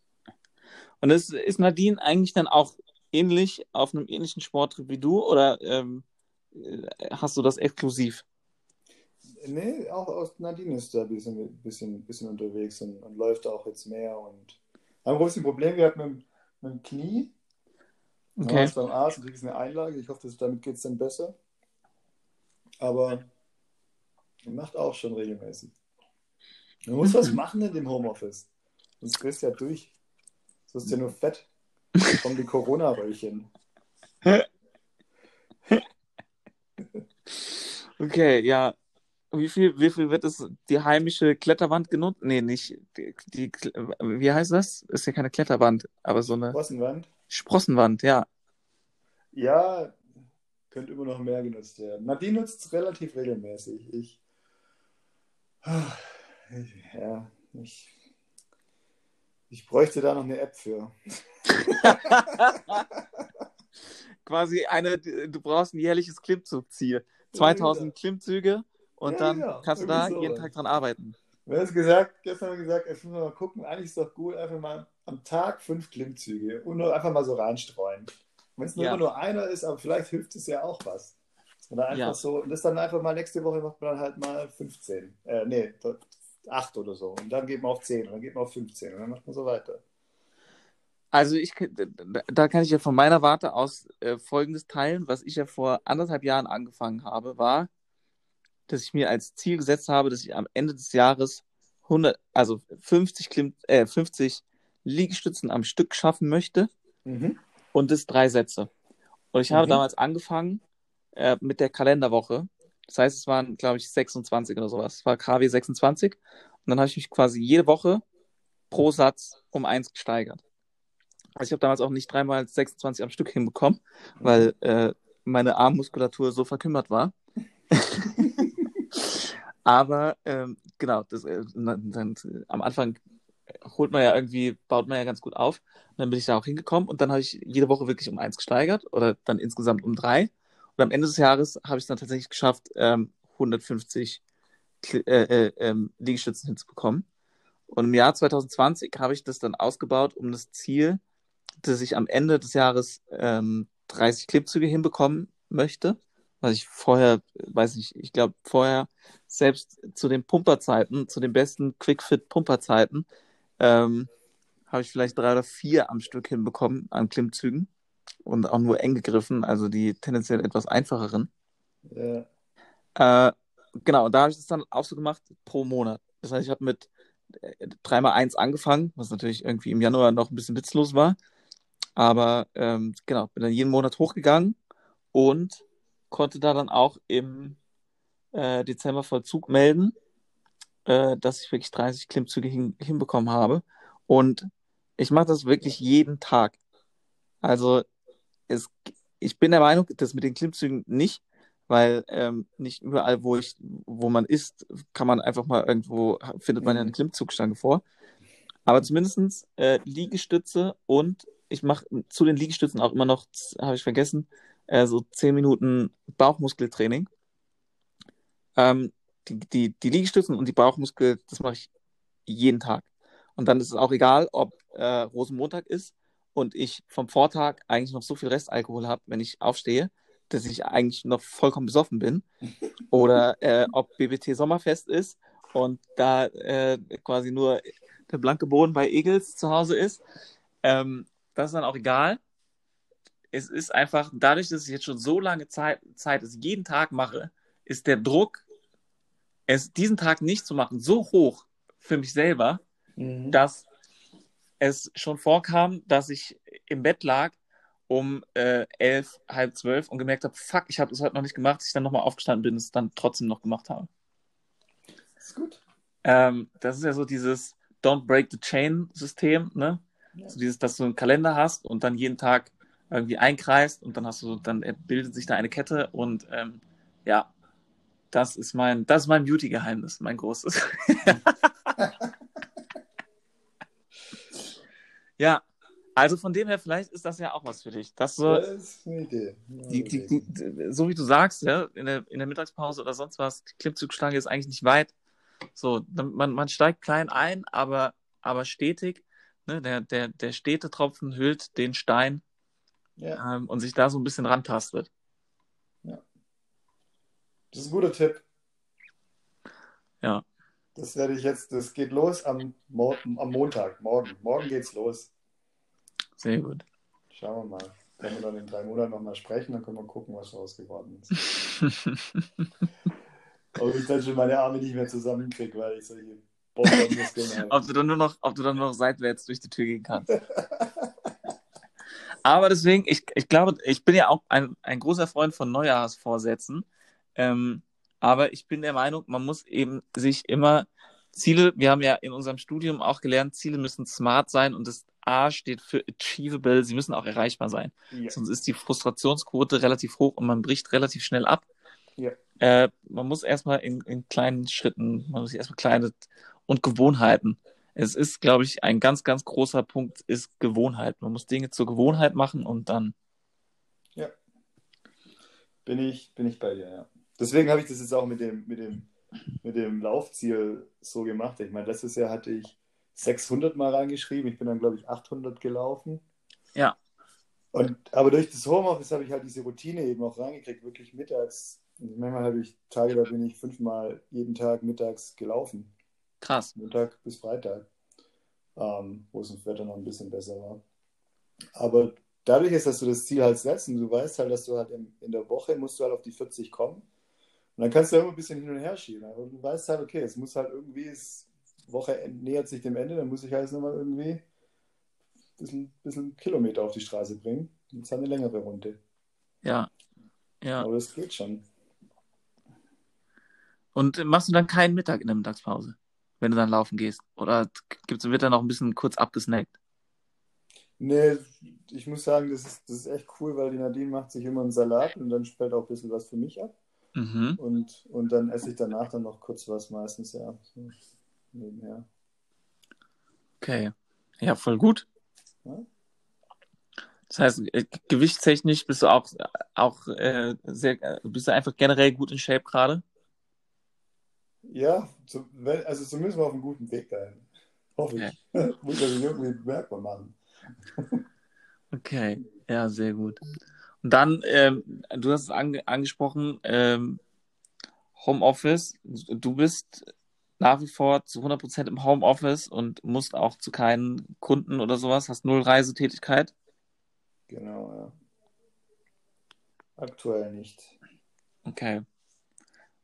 Und ist Nadine eigentlich dann auch ähnlich auf einem ähnlichen Sporttrip wie du? Oder hast du das exklusiv? Nee, auch Nadine ist da ein bisschen unterwegs und läuft auch jetzt mehr. Und haben ein großes Problem gehabt mit dem Knie. Okay. Du beim Arzt und kriegst eine Einlage. Ich hoffe, damit geht es dann besser. Aber macht auch schon regelmäßig. Man muss was machen in dem Homeoffice. Sonst kriegst du ja durch. Sonst ist ja nur fett. Da kommen die Corona-Röllchen. Okay, ja. Wie viel wird es die heimische Kletterwand genutzt? Nee, nicht. Wie heißt das? Ist ja keine Kletterwand, aber so eine. Sprossenwand? Sprossenwand, ja. Ja, könnte immer noch mehr genutzt werden. Nadine nutzt es relativ regelmäßig. Ich bräuchte da noch eine App für. Quasi du brauchst ein jährliches Klimmzugziel. 2000 Klimmzüge und dann kannst du da jeden Tag dran arbeiten. Wir haben gestern gesagt, jetzt müssen wir mal gucken, eigentlich ist es doch gut, einfach mal am Tag 5 Klimmzüge und einfach mal so reinstreuen. Wenn es immer nur einer ist, aber vielleicht hilft es ja auch was. Und einfach so, und das dann einfach mal nächste Woche macht man dann halt mal 15. 8 oder so. Und dann geht man auf 10 und dann geht man auf 15 und dann macht man so weiter. Also da kann ich ja von meiner Warte aus Folgendes teilen, was ich ja vor 1,5 Jahren angefangen habe, war, dass ich mir als Ziel gesetzt habe, dass ich am Ende des Jahres 50 Liegestützen am Stück schaffen möchte und das 3 Sätze. Und ich habe damals angefangen mit der Kalenderwoche. Das heißt, es waren, glaube ich, 26 oder sowas. Es war KW 26. Und dann habe ich mich quasi jede Woche pro Satz um 1 gesteigert. Also ich habe damals auch nicht 3 mal 26 am Stück hinbekommen, weil meine Armmuskulatur so verkümmert war. Aber genau, das, am Anfang baut man ja ganz gut auf. Und dann bin ich da auch hingekommen und dann habe ich jede Woche wirklich um 1 gesteigert oder dann insgesamt um 3. Und am Ende des Jahres habe ich es dann tatsächlich geschafft, 150 Liegestützen hinzubekommen. Und im Jahr 2020 habe ich das dann ausgebaut, um das Ziel, dass ich am Ende des Jahres 30 Klimmzüge hinbekommen möchte, was ich vorher, weiß nicht, ich glaube vorher selbst zu den besten Quickfit-Pumperzeiten, habe ich vielleicht 3 oder 4 am Stück hinbekommen an Klimmzügen und auch nur eng gegriffen, also die tendenziell etwas einfacheren. Ja. Genau, und da habe ich das dann auch so gemacht pro Monat. Das heißt, ich habe mit 3 mal 1 angefangen, was natürlich irgendwie im Januar noch ein bisschen witzlos war. Aber genau, bin dann jeden Monat hochgegangen und konnte da dann auch im Dezember Vollzug melden, dass ich wirklich 30 Klimmzüge hinbekommen habe. Und ich mache das wirklich jeden Tag. Also ich bin der Meinung, dass mit den Klimmzügen nicht, weil nicht überall, wo man ist, kann man einfach mal findet man ja eine Klimmzugstange vor. Aber zumindest Liegestütze und ich mache zu den Liegestützen auch immer noch, habe ich vergessen, so 10 Minuten Bauchmuskeltraining. Die Liegestützen und die Bauchmuskel, das mache ich jeden Tag. Und dann ist es auch egal, ob Rosenmontag ist und ich vom Vortag eigentlich noch so viel Restalkohol habe, wenn ich aufstehe, dass ich eigentlich noch vollkommen besoffen bin. Oder ob BBT Sommerfest ist und da quasi nur der blanke Boden bei Egels zu Hause ist. Das ist dann auch egal. Es ist einfach, dadurch, dass ich jetzt schon so lange Zeit es jeden Tag mache, ist der Druck, es diesen Tag nicht zu machen, so hoch für mich selber, dass es schon vorkam, dass ich im Bett lag um 11, halb 12 und gemerkt habe, fuck, ich habe das heute noch nicht gemacht, dass ich dann nochmal aufgestanden bin und es dann trotzdem noch gemacht habe. Das ist gut. Das ist ja so dieses Don't break the chain-System, ne? Ja. So dieses, dass du einen Kalender hast und dann jeden Tag irgendwie einkreist und dann dann bildet sich da eine Kette und ja, das ist mein Beauty-Geheimnis, mein großes. Ja, also von dem her, vielleicht ist das ja auch was für dich. Das ist eine Idee. So wie du sagst, ja, in der Mittagspause oder sonst was, die Klimmzugstange ist eigentlich nicht weit. So, man steigt klein ein, aber stetig. Ne? Der stete Tropfen hüllt den Stein und sich da so ein bisschen rantastet. Ja. Das ist ein guter Tipp. Ja. Das geht los am Montag, morgen. Morgen geht's los. Sehr gut. Schauen wir mal. Können wir dann in 3 Monaten nochmal sprechen, dann können wir gucken, was daraus geworden ist. Ob ich dann schon meine Arme nicht mehr zusammenkriege, weil ich solche Bombenmuskeln habe. Ob du dann nur noch seitwärts durch die Tür gehen kannst. Aber deswegen, ich glaube, ich bin ja auch ein großer Freund von Neujahrsvorsätzen. Aber ich bin der Meinung, man muss eben sich immer Ziele, wir haben ja in unserem Studium auch gelernt, Ziele müssen smart sein und das A steht für achievable, sie müssen auch erreichbar sein. Ja. Sonst ist die Frustrationsquote relativ hoch und man bricht relativ schnell ab. Ja. Man muss erstmal in kleinen Schritten, man muss sich erstmal kleine und Gewohnheiten. Es ist, glaube ich, ein ganz, ganz großer Punkt ist Gewohnheit. Man muss Dinge zur Gewohnheit machen und dann... Ja, bin ich bei dir, ja. Deswegen habe ich das jetzt auch mit dem Laufziel so gemacht. Ich meine, letztes Jahr hatte ich 600 mal reingeschrieben. Ich bin dann, glaube ich, 800 gelaufen. Ja. Aber durch das Homeoffice habe ich halt diese Routine eben auch reingekriegt, wirklich mittags. Manchmal habe ich Tage, da bin ich 5-mal jeden Tag mittags gelaufen. Krass. Montag bis Freitag, wo es im Wetter noch ein bisschen besser war. Aber dadurch ist, dass du das Ziel halt setzt und du weißt halt, dass du halt in der Woche musst du halt auf die 40 kommen. Und dann kannst du immer ein bisschen hin und her schieben. Aber du weißt halt, okay, es muss halt irgendwie, die Woche nähert sich dem Ende, dann muss ich halt nochmal irgendwie ein bisschen Kilometer auf die Straße bringen. Und zwar eine längere Runde. Ja, ja. Aber das geht schon. Und machst du dann keinen Mittag in der Mittagspause, wenn du dann laufen gehst? Oder wird dann noch ein bisschen kurz abgesnackt? Nee, ich muss sagen, das ist echt cool, weil die Nadine macht sich immer einen Salat und dann spelt auch ein bisschen was für mich ab. Mhm. Und dann esse ich danach dann noch kurz was meistens, ja. So, nebenher. Okay. Ja, voll gut. Ja? Das heißt, gewichtstechnisch bist du auch bist du einfach generell gut in Shape gerade? Ja, also zumindest mal auf einem guten Weg dahin. Hoffe ich. Okay. Muss das irgendwie bemerkbar machen. Okay, ja, sehr gut. Und dann, du hast es angesprochen, Homeoffice. Du bist nach wie vor zu 100% im Homeoffice und musst auch zu keinen Kunden oder sowas, hast null Reisetätigkeit. Genau, ja. Aktuell nicht. Okay.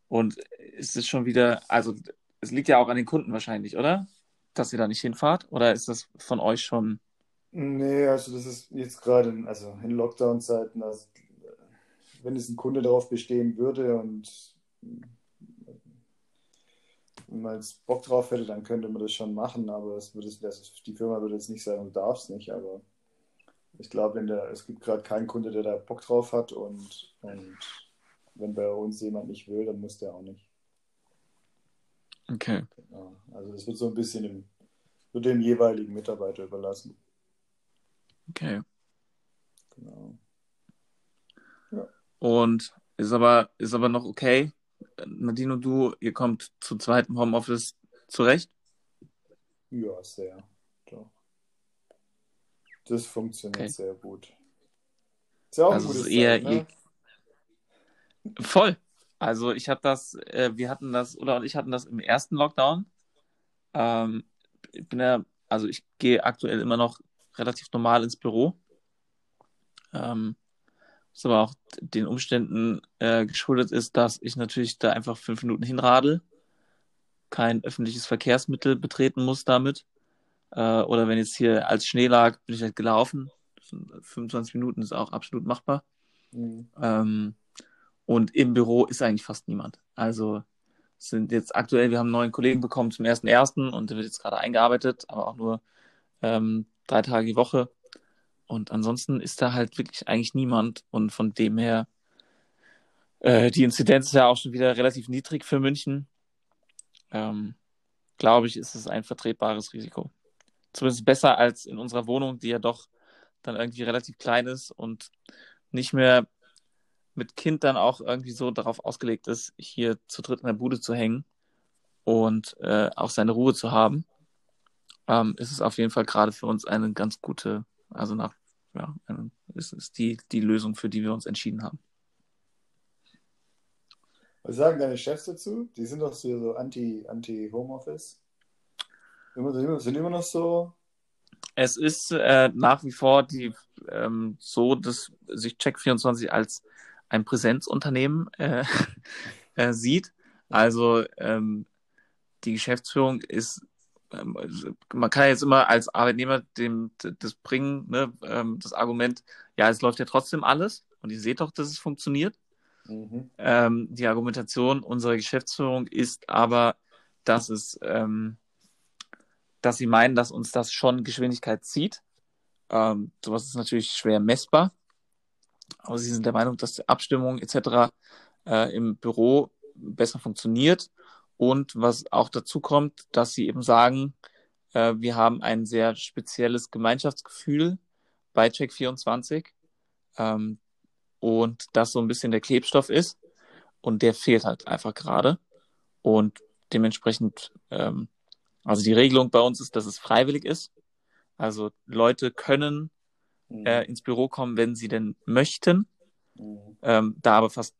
Und ist es schon wieder, also es liegt ja auch an den Kunden wahrscheinlich, oder? Dass ihr da nicht hinfahrt? Oder ist das von euch schon... Nee, also das ist jetzt gerade in Lockdown-Zeiten, also wenn es ein Kunde darauf bestehen würde und wenn man jetzt Bock drauf hätte, dann könnte man das schon machen, aber die Firma würde jetzt nicht sagen, du darfst nicht, aber ich glaube, es gibt gerade keinen Kunde, der da Bock drauf hat und wenn bei uns jemand nicht will, dann muss der auch nicht. Okay. Genau. Also das wird so ein bisschen dem jeweiligen Mitarbeiter überlassen. Okay. Genau. Ja. Und ist aber noch okay, Nadine und du, ihr kommt zu zweit im Homeoffice zurecht? Ja, sehr. Doch. Das funktioniert sehr gut. Ist ja auch ein gutes Zeichen, ne? Voll. Also ich habe das, Ulla und ich hatten das im ersten Lockdown. Ich gehe aktuell immer noch relativ normal ins Büro. Was aber auch den Umständen geschuldet ist, dass ich natürlich da einfach 5 Minuten hinradel, kein öffentliches Verkehrsmittel betreten muss damit. Oder wenn jetzt hier als Schnee lag, bin ich halt gelaufen. 25 Minuten ist auch absolut machbar. Mhm. Und im Büro ist eigentlich fast niemand. Also sind jetzt aktuell, wir haben einen neuen Kollegen bekommen zum 1.1. und der wird jetzt gerade eingearbeitet, aber auch nur 3 Tage die Woche. Und ansonsten ist da halt wirklich eigentlich niemand. Und von dem her, die Inzidenz ist ja auch schon wieder relativ niedrig für München. Glaube ich, ist es ein vertretbares Risiko. Zumindest besser als in unserer Wohnung, die ja doch dann irgendwie relativ klein ist und nicht mehr mit Kind dann auch irgendwie so darauf ausgelegt ist, hier zu dritt in der Bude zu hängen und auch seine Ruhe zu haben, ist es auf jeden Fall gerade für uns eine ganz gute, ist die Lösung, für die wir uns entschieden haben. Was sagen deine Chefs dazu? Die sind doch so anti-Homeoffice. Sind immer noch so... Es ist nach wie vor so, dass sich Check24 als ein Präsenzunternehmen sieht. Also die Geschäftsführung ist, man kann jetzt immer als Arbeitnehmer das bringen, ne, das Argument, ja, es läuft ja trotzdem alles und ihr seht doch, dass es funktioniert. Mhm. Die Argumentation unserer Geschäftsführung ist aber, dass es, dass sie meinen, dass uns das schon Geschwindigkeit zieht. Sowas ist natürlich schwer messbar. Aber sie sind der Meinung, dass die Abstimmung etc. Im Büro besser funktioniert. Und was auch dazu kommt, dass sie eben sagen, wir haben ein sehr spezielles Gemeinschaftsgefühl bei Check24 und das so ein bisschen der Klebstoff ist und der fehlt halt einfach gerade und dementsprechend, also die Regelung bei uns ist, dass es freiwillig ist, also Leute können ins Büro kommen, wenn sie denn möchten, da aber fast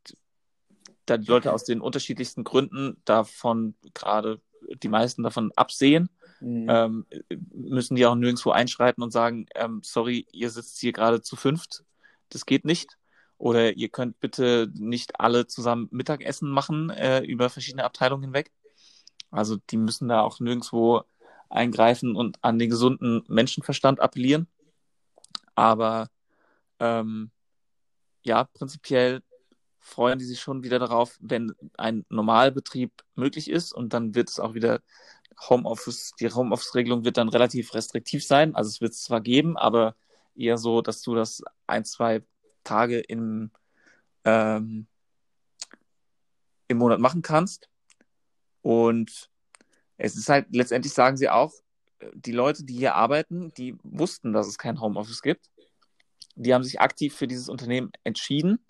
da die Leute aus den unterschiedlichsten Gründen davon gerade die meisten davon absehen, müssen die auch nirgendwo einschreiten und sagen, sorry, ihr sitzt hier gerade zu fünft, das geht nicht. Oder ihr könnt bitte nicht alle zusammen Mittagessen machen über verschiedene Abteilungen hinweg. Also die müssen da auch nirgendwo eingreifen und an den gesunden Menschenverstand appellieren. Aber ja, prinzipiell freuen die sich schon wieder darauf, wenn ein Normalbetrieb möglich ist und dann wird es auch wieder Homeoffice, die Homeoffice-Regelung wird dann relativ restriktiv sein, also es wird es zwar geben, aber eher so, dass du das 1-2 Tage im Monat machen kannst und es ist halt, letztendlich sagen sie auch, die Leute, die hier arbeiten, die wussten, dass es kein Homeoffice gibt, die haben sich aktiv für dieses Unternehmen entschieden.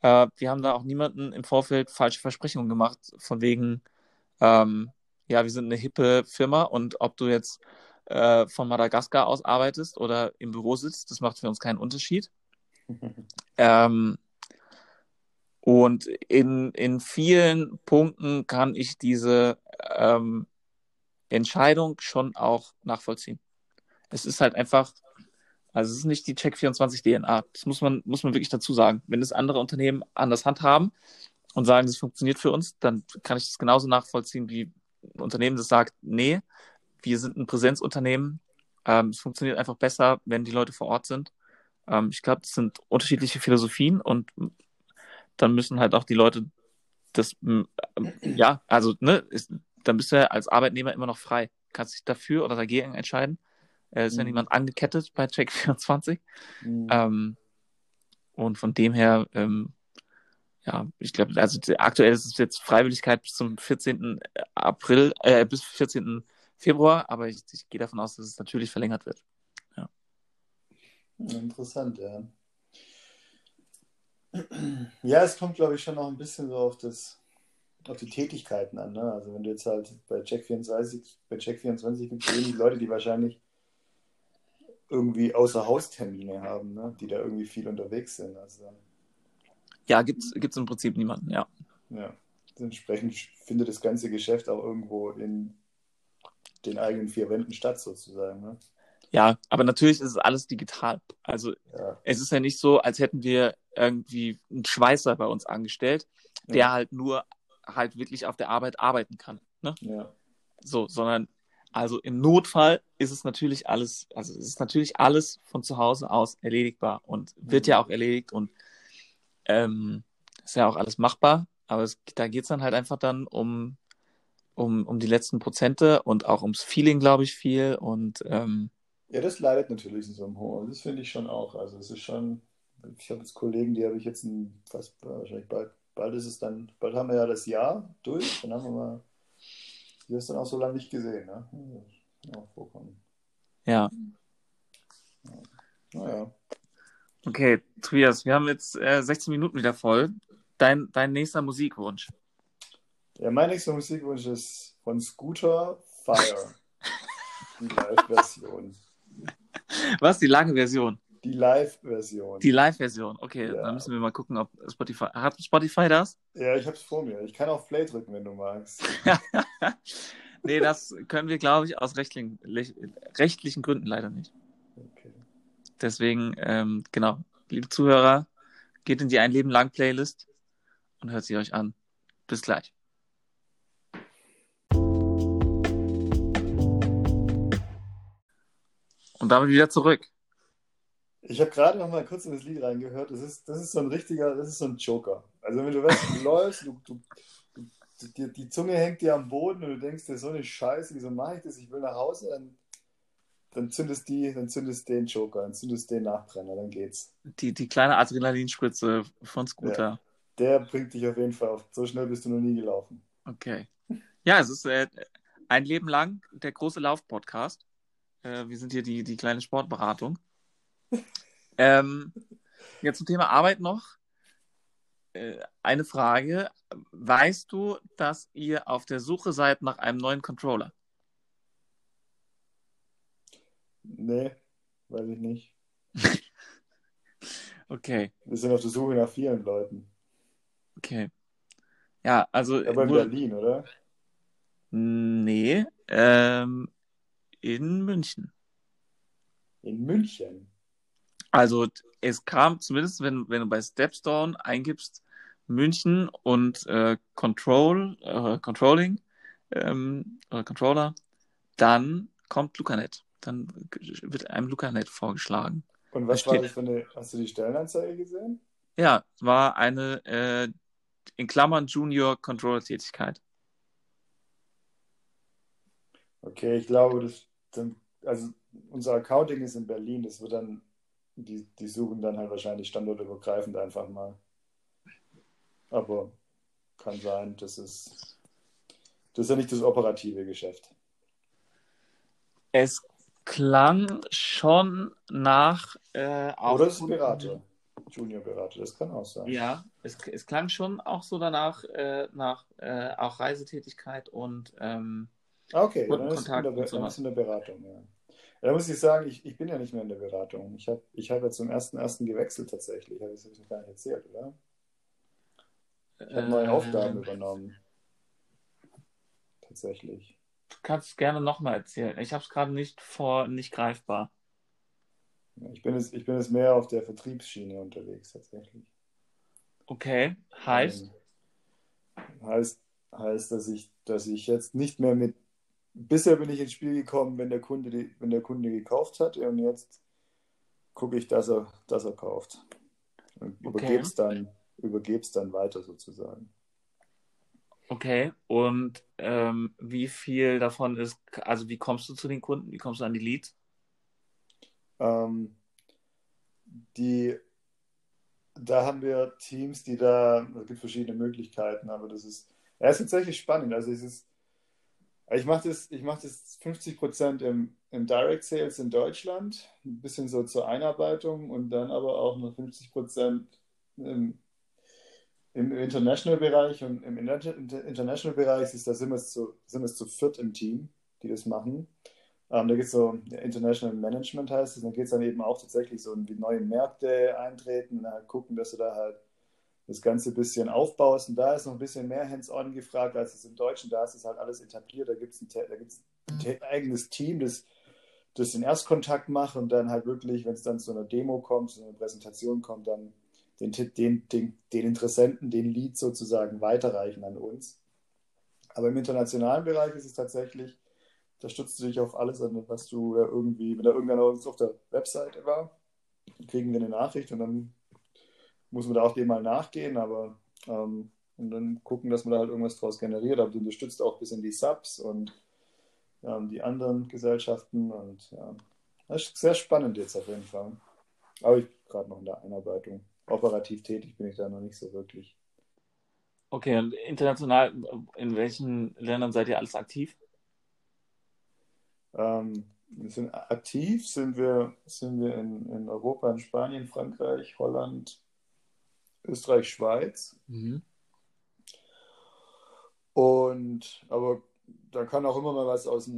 Wir haben da auch niemanden im Vorfeld falsche Versprechungen gemacht, von wegen, ja, wir sind eine hippe Firma und ob du jetzt von Madagaskar aus arbeitest oder im Büro sitzt, das macht für uns keinen Unterschied. Und in vielen Punkten kann ich diese Entscheidung schon auch nachvollziehen. Es ist halt einfach... Also es ist nicht die Check24-DNA. Das muss man wirklich dazu sagen. Wenn es andere Unternehmen anders handhaben und sagen, das funktioniert für uns, dann kann ich das genauso nachvollziehen, wie ein Unternehmen, das sagt, nee, wir sind ein Präsenzunternehmen. Es funktioniert einfach besser, wenn die Leute vor Ort sind. Ich glaube, das sind unterschiedliche Philosophien und dann müssen halt auch die Leute das, ja, also ne, ist, dann bist du ja als Arbeitnehmer immer noch frei. Kannst dich dafür oder dagegen entscheiden. Ist ja niemand angekettet bei Check24. Und von dem her, ja, ich glaube, also aktuell ist es jetzt Freiwilligkeit bis zum 14. Februar, aber ich gehe davon aus, dass es natürlich verlängert wird. Ja. Interessant, ja. Ja, es kommt, glaube ich, schon noch ein bisschen so auf die Tätigkeiten an, ne? Also wenn du jetzt halt bei Check24 gibt es eben die Leute, die wahrscheinlich irgendwie Außerhaustermine haben, ne? Die da irgendwie viel unterwegs sind. Also, ja, gibt's im Prinzip niemanden, ja. Ja, entsprechend findet das ganze Geschäft auch irgendwo in den eigenen 4 Wänden statt, sozusagen. Ne? Ja, aber natürlich ist es alles digital. Also ja. Es ist ja nicht so, als hätten wir irgendwie einen Schweißer bei uns angestellt, der halt nur halt wirklich auf der Arbeit arbeiten kann. Ne? Ja. So, sondern also im Notfall ist es natürlich alles, also es ist natürlich alles von zu Hause aus erledigbar und wird ja auch erledigt und ist ja auch alles machbar, aber da geht es dann halt einfach dann um die letzten Prozente und auch ums Feeling, glaube ich, viel und ja, das leidet natürlich in so einem Hohen. Das finde ich schon auch. Also es ist schon, ich habe jetzt Kollegen, die habe ich jetzt fast wahrscheinlich bald ist es dann, bald haben wir ja das Jahr durch, dann haben wir mal. Die hast du dann auch so lange nicht gesehen, ne? Auch vorkommen. Ja. Naja. Okay, Tobias, wir haben jetzt 16 Minuten wieder voll. Dein nächster Musikwunsch. Ja, mein nächster Musikwunsch ist von Scooter Fire. Die Live-Version. Was? Die lange Version? Die Live-Version. Die Live-Version, okay. Ja. Dann müssen wir mal gucken, ob Spotify... Hat Spotify das? Ja, ich hab's vor mir. Ich kann auf Play drücken, wenn du magst. Nee, das können wir, glaube ich, aus rechtlichen Gründen leider nicht. Okay. Deswegen, genau, liebe Zuhörer, geht in die Ein Leben lang Playlist und hört sie euch an. Bis gleich. Und damit wieder zurück. Ich habe gerade noch mal kurz in das Lied reingehört. Das ist so ein Joker. Also wenn du weißt, du läufst, die Zunge hängt dir am Boden und du denkst dir, so eine Scheiße, wieso mache ich das, ich will nach Hause, dann zündest den Joker, dann zündest den Nachbrenner, dann geht's. Die kleine Adrenalinspritze von Scooter. Ja, der bringt dich auf jeden Fall auf. So schnell bist du noch nie gelaufen. Okay. Ja, es ist Ein Leben lang der große Lauf-Podcast. Wir sind hier die kleine Sportberatung. Ja, zum Thema Arbeit noch eine Frage. Weißt du, dass ihr auf der Suche seid nach einem neuen Controller? Nee, weiß ich nicht. Okay. Wir sind auf der Suche nach vielen Leuten. Okay. Ja, also... Aber in Berlin, oder? Nee, in München. In München? Also es kam zumindest, wenn du bei Stepstone eingibst, München und Controller, dann kommt Lucanet. Dann wird einem Lucanet vorgeschlagen. Und was war das für eine, hast du die Stellenanzeige gesehen? Ja, es war eine, in Klammern, Junior-Controller-Tätigkeit. Okay, ich glaube, also unser Accounting ist in Berlin, das wird dann, die suchen dann halt wahrscheinlich standortübergreifend einfach mal. Aber kann sein, das ist ja nicht das operative Geschäft. Es klang schon nach... Oder es ist ein Berater, Junior-Berater, das kann auch sein. Ja, es klang schon auch so danach, nach auch Reisetätigkeit und... Okay, dann ist es in der Beratung, ja. Da muss ich sagen, ich bin ja nicht mehr in der Beratung. Ich hab ja zum 1.1. gewechselt tatsächlich. Das habe ich noch gar nicht erzählt, oder? Ich habe neue Aufgaben übernommen. Tatsächlich. Du kannst es gerne nochmal erzählen. Ich habe es gerade nicht greifbar. Ich bin jetzt mehr auf der Vertriebsschiene unterwegs, tatsächlich. Okay, heißt? Heißt, dass ich jetzt nicht mehr mit... Bisher bin ich ins Spiel gekommen, wenn der Kunde gekauft hat, und jetzt gucke ich, dass er kauft. Und übergebe es dann weiter sozusagen. Okay, und wie viel davon ist, also wie kommst du zu den Kunden, wie kommst du an die Leads? Da haben wir Teams, es gibt verschiedene Möglichkeiten, aber das ist tatsächlich spannend. Also ich mache das 50% im Direct Sales in Deutschland, ein bisschen so zur Einarbeitung, und dann aber auch noch 50% im International-Bereich. Und im International-Bereich sind wir zu viert im Team, die das machen. Da gibt es so International Management, heißt es. Dann geht es dann eben auch tatsächlich so in neue Märkte eintreten und halt gucken, dass du da halt das Ganze ein bisschen aufbaust. Und da ist noch ein bisschen mehr Hands-on gefragt, als es im Deutschen. Da ist es halt alles etabliert. Da gibt es ein eigenes Team, das den Erstkontakt macht und dann halt wirklich, wenn es dann zu einer Demo kommt, zu einer Präsentation kommt, dann den Interessenten, den Lead sozusagen weiterreichen an uns. Aber im internationalen Bereich ist es tatsächlich, da stützt du dich auf alles an, was du da irgendwie, wenn da irgendeiner auf der Webseite war, kriegen wir eine Nachricht und dann muss man da auch dem mal nachgehen, aber und dann gucken, dass man da halt irgendwas draus generiert. Aber du unterstützt auch ein bisschen die Subs und die anderen Gesellschaften, und ja, das ist sehr spannend jetzt auf jeden Fall. Aber ich bin gerade noch in der Einarbeitung. Operativ tätig bin ich da noch nicht so wirklich. Okay, und international, in welchen Ländern seid ihr alles aktiv? Aktiv sind wir in Europa, in Spanien, Frankreich, Holland, Österreich, Schweiz. Mhm. Und aber da kann auch immer mal was aus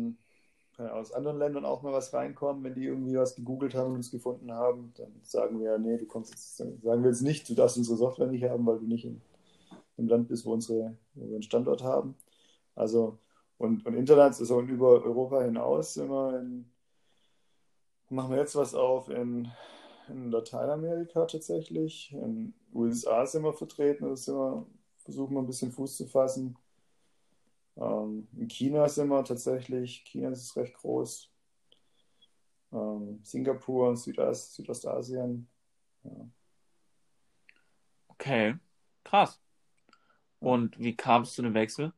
anderen Ländern auch mal was reinkommen, wenn die irgendwie was gegoogelt haben und uns gefunden haben, dann sagen wir ja, nee, sagen wir jetzt nicht, du darfst unsere Software nicht haben, weil du nicht im Land bist, wo wir einen Standort haben. Also und Internet, also und über Europa hinaus machen wir jetzt was auf in Lateinamerika tatsächlich. In den USA sind wir vertreten, versuchen wir ein bisschen Fuß zu fassen. In China sind wir tatsächlich, China ist recht groß. Singapur, Südostasien. Ja. Okay, Krass. Und wie kam es zu dem Wechsel?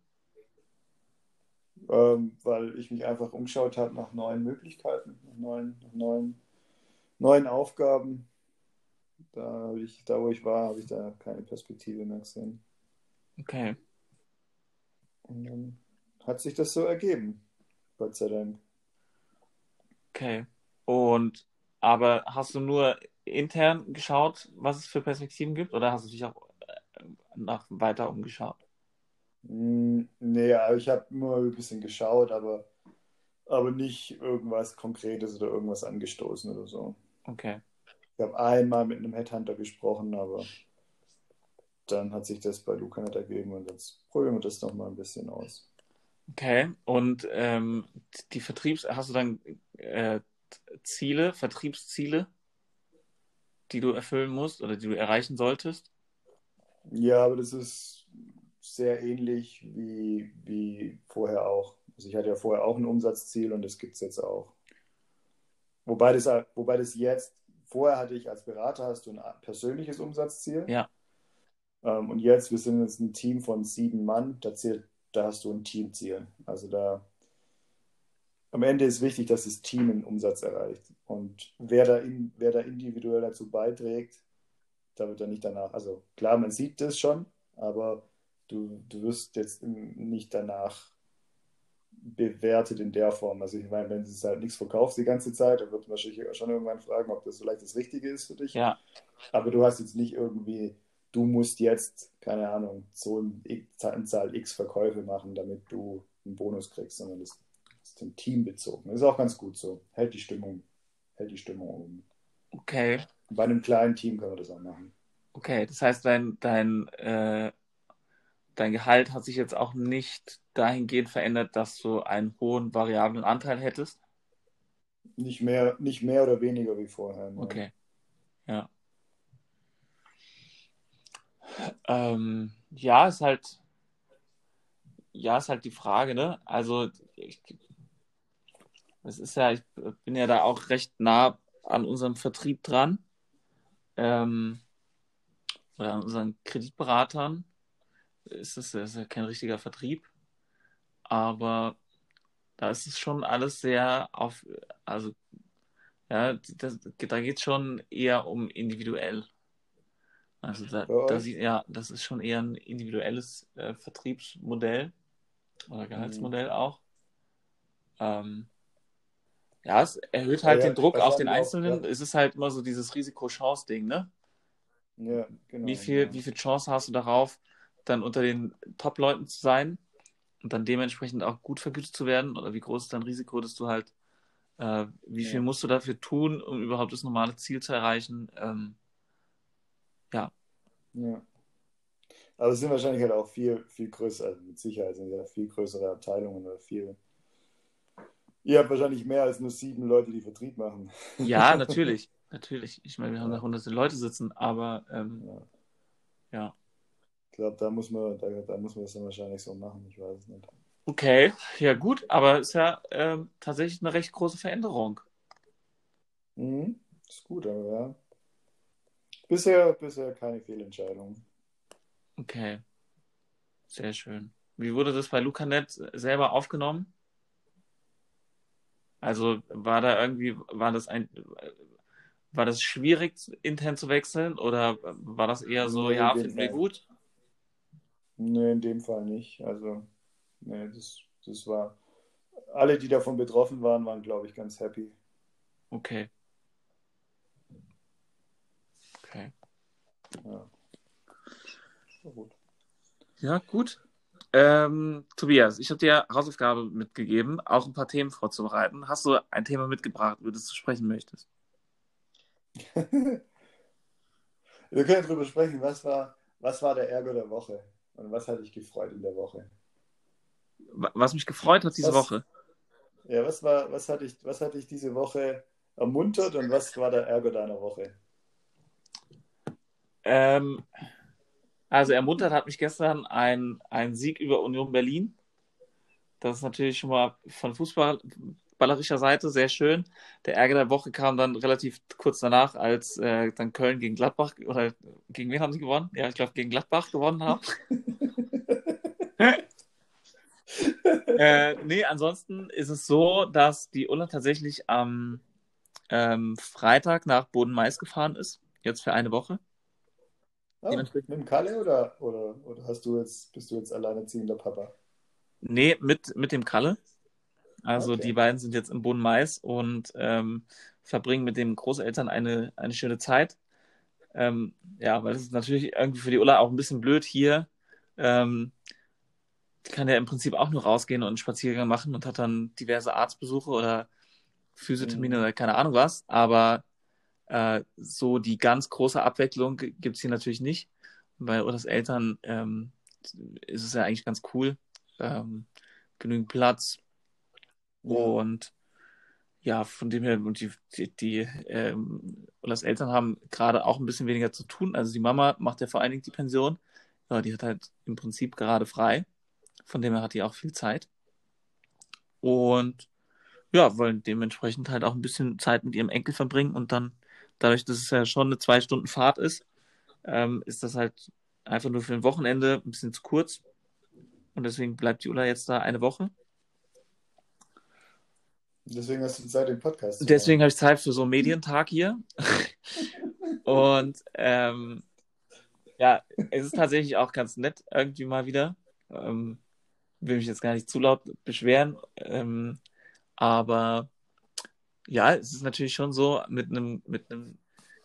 Weil ich mich einfach umgeschaut habe nach neuen Möglichkeiten, nach neuen Aufgaben. Da, wo ich war, habe ich da keine Perspektive mehr gesehen. Okay. Und dann hat sich das so ergeben, Gott sei Dank. Okay. Und, aber hast du nur intern geschaut, was es für Perspektiven gibt, oder hast du dich auch nach weiter umgeschaut? Nee, ich habe nur ein bisschen geschaut, aber nicht irgendwas Konkretes oder irgendwas angestoßen oder so. Okay. Ich habe einmal mit einem Headhunter gesprochen, aber dann hat sich das bei Lucanet ergeben und jetzt probieren wir das noch mal ein bisschen aus. Okay, und hast du dann Vertriebsziele, die du erfüllen musst oder die du erreichen solltest? Ja, aber das ist sehr ähnlich wie vorher auch. Also ich hatte ja vorher auch ein Umsatzziel und das gibt es jetzt auch. Wobei das jetzt, vorher hatte ich als Berater, hast du ein persönliches Umsatzziel. Ja. Und jetzt, wir sind jetzt ein Team von 7 Mann, da hast du ein Teamziel. Also da am Ende ist wichtig, dass das Team einen Umsatz erreicht. Und wer da individuell dazu beiträgt, da wird er nicht danach, also klar, man sieht das schon, aber du wirst jetzt nicht danach bewertet in der Form. Also ich meine, wenn du halt nichts verkaufst die ganze Zeit, dann wird man wahrscheinlich schon irgendwann fragen, ob das vielleicht das Richtige ist für dich. Ja. Aber du hast jetzt nicht irgendwie, du musst jetzt, keine Ahnung, so eine Anzahl X Verkäufe machen, damit du einen Bonus kriegst, sondern das ist dem Team bezogen. Das ist auch ganz gut so. Hält die Stimmung oben. Okay. Bei einem kleinen Team können wir das auch machen. Okay, das heißt, dein Gehalt hat sich jetzt auch nicht dahingehend verändert, dass du einen hohen variablen Anteil hättest? Nicht mehr oder weniger wie vorher. Ne? Okay, ja. Ja, ist halt die Frage, ne? Also, ich bin ja da auch recht nah an unserem Vertrieb dran oder an unseren Kreditberatern. Das ist ja kein richtiger Vertrieb, aber da ist es schon alles sehr da geht es schon eher um individuell. Also das ist schon eher ein individuelles Vertriebsmodell oder Gehaltsmodell auch. Ja, es erhöht halt den Druck auf den Einzelnen. Ja. Es ist halt immer so dieses Risiko-Chance-Ding, ne? Ja, genau. Wie viel Chance hast du darauf, dann unter den Top-Leuten zu sein und dann dementsprechend auch gut vergütet zu werden? Oder wie groß ist dein Risiko, dass du halt, wie viel musst du dafür tun, um überhaupt das normale Ziel zu erreichen? Ja. Aber es sind wahrscheinlich halt auch viel, viel größer, also mit Sicherheit sind ja viel größere Abteilungen oder viel. Ihr habt wahrscheinlich mehr als nur 7 Leute, die Vertrieb machen. Ja, natürlich. Ich meine, wir haben da hunderte Leute sitzen, aber ja. Ich glaube, da muss man das dann wahrscheinlich so machen, ich weiß es nicht. Okay, ja gut, aber ist ja tatsächlich eine recht große Veränderung. Mhm, ist gut, aber ja. Bisher keine Fehlentscheidung. Okay, sehr schön. Wie wurde das bei Lucanet selber aufgenommen? Also war das schwierig, intern zu wechseln, oder war das eher so, finden wir gut? Nee, in dem Fall nicht. Also, nee, das war, alle, die davon betroffen waren, glaube ich, ganz happy. Okay. Ja. Gut. Tobias, ich habe dir Hausaufgabe mitgegeben, auch ein paar Themen vorzubereiten. Hast du ein Thema mitgebracht, über das du sprechen möchtest? Wir können darüber sprechen, was war der Ärger der Woche und was hat dich gefreut in der Woche? Was mich gefreut hat diese Woche? Ja, was hat dich diese Woche ermuntert und was war der Ärger deiner Woche? Also ermuntert hat mich gestern ein Sieg über Union Berlin. Das ist natürlich schon mal von Fußball fußballerischer Seite sehr schön. Der Ärger der Woche kam dann relativ kurz danach, als dann Köln gegen Gladbach, oder gegen wen haben sie gewonnen? Ja, ich glaube, gegen Gladbach gewonnen haben. Nee, ansonsten ist es so, dass die Ulla tatsächlich am Freitag nach Boden-Mais gefahren ist, jetzt für eine Woche. Ah, mit dem Kalle oder bist du jetzt alleinerziehender Papa? Nee, mit dem Kalle. Also okay. Die beiden sind jetzt im Boden-Mais und verbringen mit den Großeltern eine schöne Zeit. Ja, weil es ist natürlich irgendwie für die Ulla auch ein bisschen blöd hier. Die kann ja im Prinzip auch nur rausgehen und einen Spaziergang machen und hat dann diverse Arztbesuche oder Physiotermine oder keine Ahnung was. Aber so die ganz große Abwechslung gibt es hier natürlich nicht. Bei Ullas Eltern ist es ja eigentlich ganz cool. Genügend Platz. Ja. Und ja, von dem her, und die Ullas Eltern haben gerade auch ein bisschen weniger zu tun. Also die Mama macht ja vor allen Dingen die Pension. Ja, die hat halt im Prinzip gerade frei. Von dem her hat die auch viel Zeit. Und ja, wollen dementsprechend halt auch ein bisschen Zeit mit ihrem Enkel verbringen. Und dann, dadurch, dass es ja schon eine 2-Stunden-Fahrt ist, ist das halt einfach nur für ein Wochenende ein bisschen zu kurz. Und deswegen bleibt die Ulla jetzt da eine Woche. Deswegen hast du Zeit, den Podcast zu machen. Deswegen habe ich Zeit für so einen Medientag hier. Und ja, es ist tatsächlich auch ganz nett irgendwie mal wieder. Will mich jetzt gar nicht zu laut beschweren, aber ja, es ist natürlich schon so, mit einem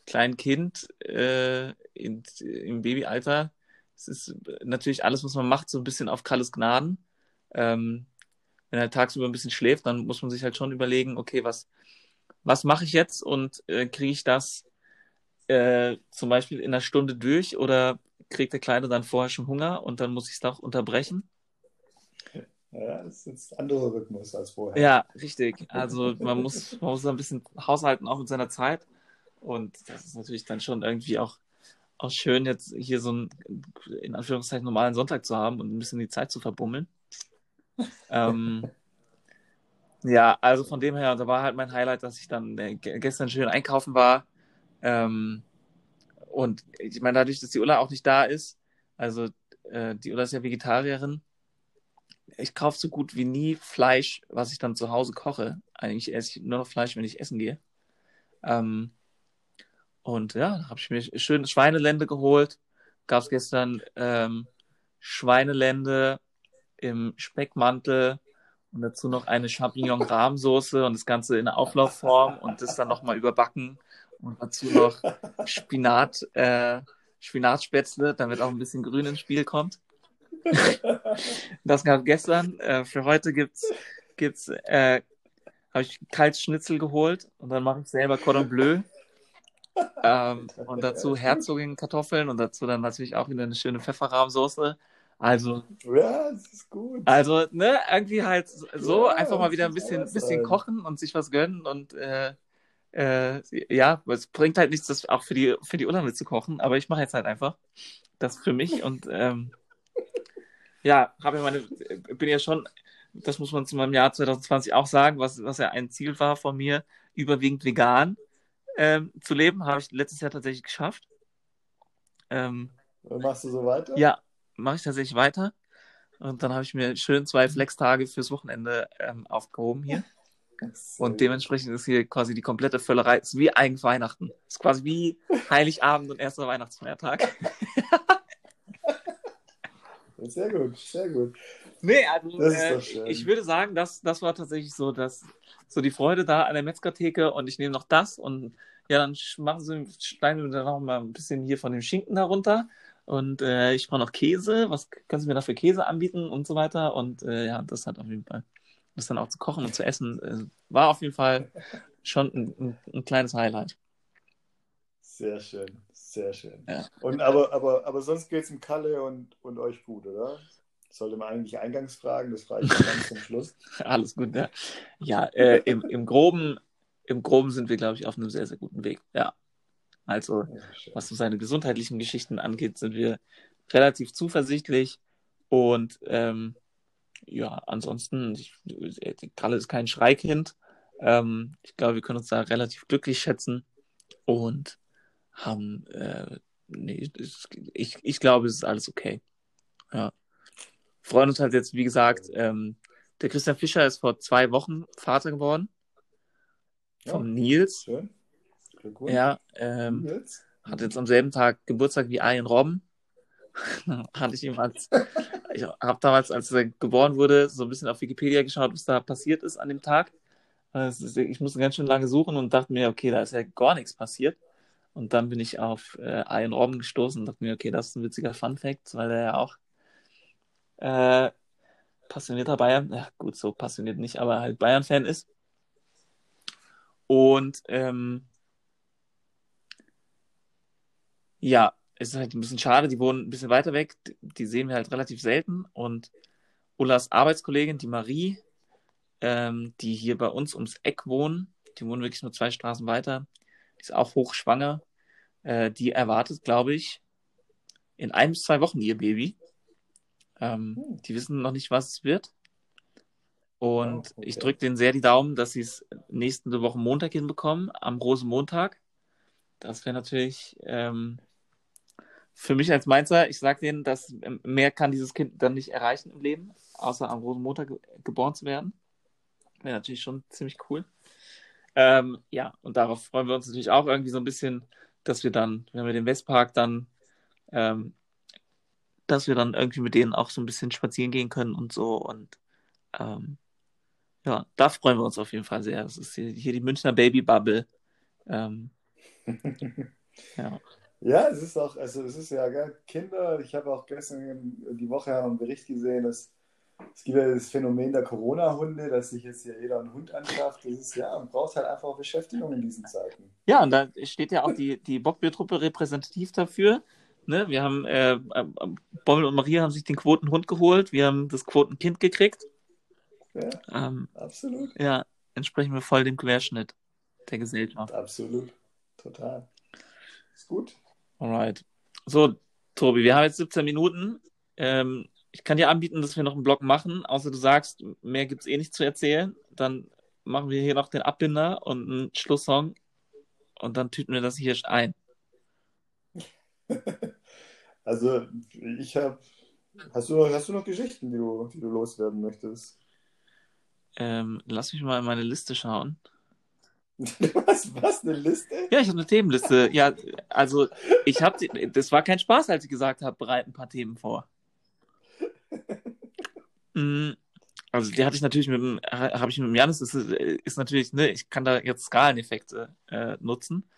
kleinen Kind im Babyalter, es ist natürlich alles, was man macht, so ein bisschen auf Kalles Gnaden. Wenn er tagsüber ein bisschen schläft, dann muss man sich halt schon überlegen, okay, was mache ich jetzt und kriege ich das zum Beispiel in einer Stunde durch oder kriegt der Kleine dann vorher schon Hunger und dann muss ich es doch unterbrechen. Ja, das ist jetzt ein anderer Rhythmus als vorher. Ja, richtig. Also man muss ein bisschen haushalten, auch mit seiner Zeit. Und das ist natürlich dann schon irgendwie auch schön, jetzt hier so einen, in Anführungszeichen, normalen Sonntag zu haben und ein bisschen die Zeit zu verbummeln. Ja, also von dem her, da war halt mein Highlight, dass ich dann gestern schön einkaufen war. Und ich meine, dadurch, dass die Ulla auch nicht da ist, also die Ulla ist ja Vegetarierin, ich kaufe so gut wie nie Fleisch, was ich dann zu Hause koche. Eigentlich esse ich nur noch Fleisch, wenn ich essen gehe. Und ja, da habe ich mir schön Schweinelende geholt. Gab es gestern Schweinelende im Speckmantel und dazu noch eine Champignon-Rahmsoße und das Ganze in Auflaufform und das dann nochmal überbacken. Und dazu noch Spinatspätzle, damit auch ein bisschen Grün ins Spiel kommt. Das gab es gestern. Für heute habe ich kaltes Schnitzel geholt und dann mache ich selber Cordon Bleu. Und dazu Herzogenkartoffeln und dazu dann natürlich auch wieder eine schöne Pfefferrahmsoße. Also, ja, das ist gut. Also, ne, irgendwie halt so, ja, einfach mal wieder ein bisschen kochen und sich was gönnen und ja, es bringt halt nichts, das auch für die Ulla mitzukochen, aber ich mache jetzt halt einfach das für mich und ja, bin ja schon, das muss man zu meinem Jahr 2020 auch sagen, was ja ein Ziel war von mir, überwiegend vegan zu leben, habe ich letztes Jahr tatsächlich geschafft. Machst du so weiter? Ja, mache ich tatsächlich weiter und dann habe ich mir schön 2 Flex-Tage fürs Wochenende aufgehoben hier. Und dementsprechend ist hier quasi die komplette Völlerei, ist wie eigentlich Weihnachten. Ist quasi wie Heiligabend und erster Weihnachtsfeiertag. Sehr gut, sehr gut. Nee, also das ist doch schön. Ich würde sagen, das war tatsächlich so, dass so die Freude da an der Metzgertheke und ich nehme noch das und ja, dann schneiden wir dann noch mal ein bisschen hier von dem Schinken darunter und ich brauche noch Käse, was kannst du mir da für Käse anbieten und so weiter und ja, das hat auf jeden Fall. Das dann auch zu kochen und zu essen, war auf jeden Fall schon ein kleines Highlight. Sehr schön, sehr schön. Ja. Und aber sonst geht es dem Kalle und euch gut, oder? Sollte man eigentlich eingangs fragen, das reicht ganz zum Schluss. Alles gut, ja. Ja, im Groben sind wir, glaube ich, auf einem sehr, sehr guten Weg, ja. Also, ja, was seine gesundheitlichen Geschichten angeht, sind wir relativ zuversichtlich und ja, ansonsten, Kalle ist kein Schreikind, Ich glaube, wir können uns da relativ glücklich schätzen und haben, ich glaube, es ist alles okay. Ja. Freuen uns halt jetzt, wie gesagt, der Christian Fischer ist vor 2 Wochen Vater geworden. Ja, vom Nils. Schön. Glückwunsch. Ja, Nils. Hat jetzt am selben Tag Geburtstag wie Arjen Robben. Hatte ich ihm ich habe damals, als er geboren wurde, so ein bisschen auf Wikipedia geschaut, was da passiert ist an dem Tag. Also ich musste ganz schön lange suchen und dachte mir, okay, da ist ja gar nichts passiert. Und dann bin ich auf Arjen Robben gestoßen und dachte mir, okay, das ist ein witziger Funfact, weil er ja auch passionierter Bayern, ja gut, so passioniert nicht, aber halt Bayern-Fan ist. Und ja, es ist halt ein bisschen schade, die wohnen ein bisschen weiter weg, die sehen wir halt relativ selten und Ullas Arbeitskollegin, die Marie, die hier bei uns ums Eck wohnen, die wohnen wirklich nur 2 Straßen weiter, die ist auch hochschwanger, die erwartet, glaube ich, in 1 bis 2 Wochen ihr Baby. Die wissen noch nicht, was es wird. Und okay. Ich drücke denen sehr die Daumen, dass sie es nächste Woche Montag hinbekommen, am Rosenmontag. Das wäre natürlich für mich als Mainzer, ich sage denen, dass mehr kann dieses Kind dann nicht erreichen im Leben, außer am Rosenmontag geboren zu werden. Wäre natürlich schon ziemlich cool. Ja, und darauf freuen wir uns natürlich auch irgendwie so ein bisschen, dass wir dann, wenn wir den Westpark dann dass wir dann irgendwie mit denen auch so ein bisschen spazieren gehen können und so. Und ja, da freuen wir uns auf jeden Fall sehr. Das ist hier die Münchner Baby-Bubble. Ja. Ja, es ist auch, also es ist ja, gell, Kinder, ich habe auch gestern die Woche einen Bericht gesehen, dass es gibt ja das Phänomen der Corona-Hunde, dass sich jetzt hier jeder einen Hund anschafft. Das ist ja, man braucht halt einfach Beschäftigung in diesen Zeiten. Ja, und da steht ja auch die Bockbiertruppe repräsentativ dafür. Ne, wir haben, Bommel und Maria haben sich den Quotenhund geholt, wir haben das Quotenkind gekriegt. Ja, absolut. Ja, entsprechen wir voll dem Querschnitt der Gesellschaft. Absolut, total. Ist gut. Alright. So, Tobi, wir haben jetzt 17 Minuten. Ich kann dir anbieten, dass wir noch einen Blog machen, außer du sagst, mehr gibt es eh nicht zu erzählen. Dann machen wir hier noch den Abbinder und einen Schlusssong und dann tüten wir das hier ein. Also, hast du noch Geschichten, die du loswerden möchtest? Lass mich mal in meine Liste schauen. Was, eine Liste? Ja, ich habe eine Themenliste. Ja, also, das war kein Spaß, als ich gesagt habe, bereite ein paar Themen vor. Also, die hatte ich natürlich habe ich mit dem Janis, das ist natürlich, ne, ich kann da jetzt Skaleneffekte nutzen,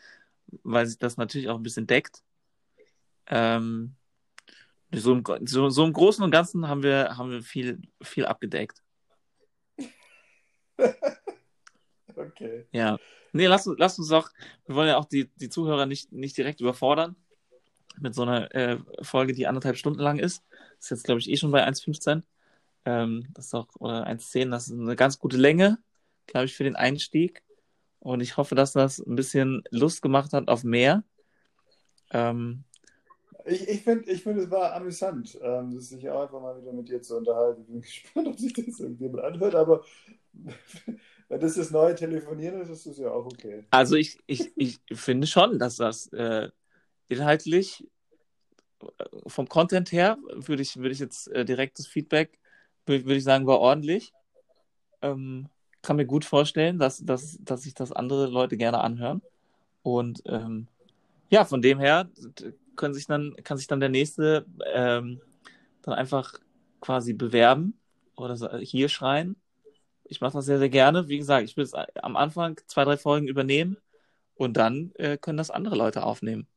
weil sich das natürlich auch ein bisschen deckt. So im Großen und Ganzen haben wir viel abgedeckt. Okay. Ja. Nee, lass uns auch, wir wollen ja auch die Zuhörer nicht direkt überfordern mit so einer Folge, die 1,5 Stunden lang ist. Das ist jetzt, glaube ich, eh schon bei 1,15. Das ist auch, oder 1,10, das ist eine ganz gute Länge, glaube ich, für den Einstieg. Und ich hoffe, dass das ein bisschen Lust gemacht hat auf mehr. Ich find, es war amüsant, sich auch einfach mal wieder mit dir zu unterhalten. Ich bin gespannt, ob sich das irgendjemand anhört, aber wenn das das neue Telefonieren ist, ist das ja auch okay. Also ich finde schon, dass das inhaltlich, vom Content her, würde ich jetzt direktes Feedback, würde ich sagen, war ordentlich. Kann mir gut vorstellen, dass sich das andere Leute gerne anhören. Und ja, von dem her kann sich dann der Nächste dann einfach quasi bewerben oder so, hier schreien. Ich mache das sehr, sehr gerne. Wie gesagt, ich will es am Anfang 2, 3 Folgen übernehmen und dann können das andere Leute aufnehmen.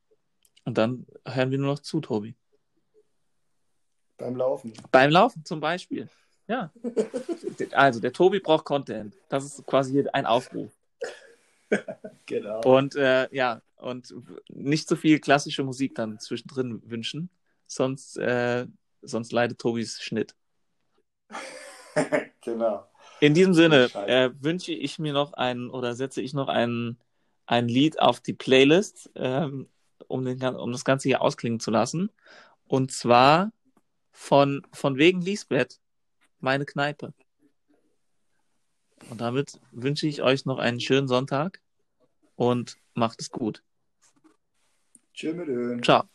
Und dann hören wir nur noch zu, Tobi. Beim Laufen. Beim Laufen zum Beispiel. Ja. Also, der Tobi braucht Content. Das ist quasi hier ein Aufruf. Genau. Und ja, und nicht so viel klassische Musik dann zwischendrin wünschen, sonst leidet Tobis Schnitt. Genau. In diesem Sinne setze ich noch ein Lied auf die Playlist, um das Ganze hier ausklingen zu lassen. Und zwar von wegen Lisbeth, meine Kneipe. Und damit wünsche ich euch noch einen schönen Sonntag und macht es gut. Tschö mit Öl. Ciao.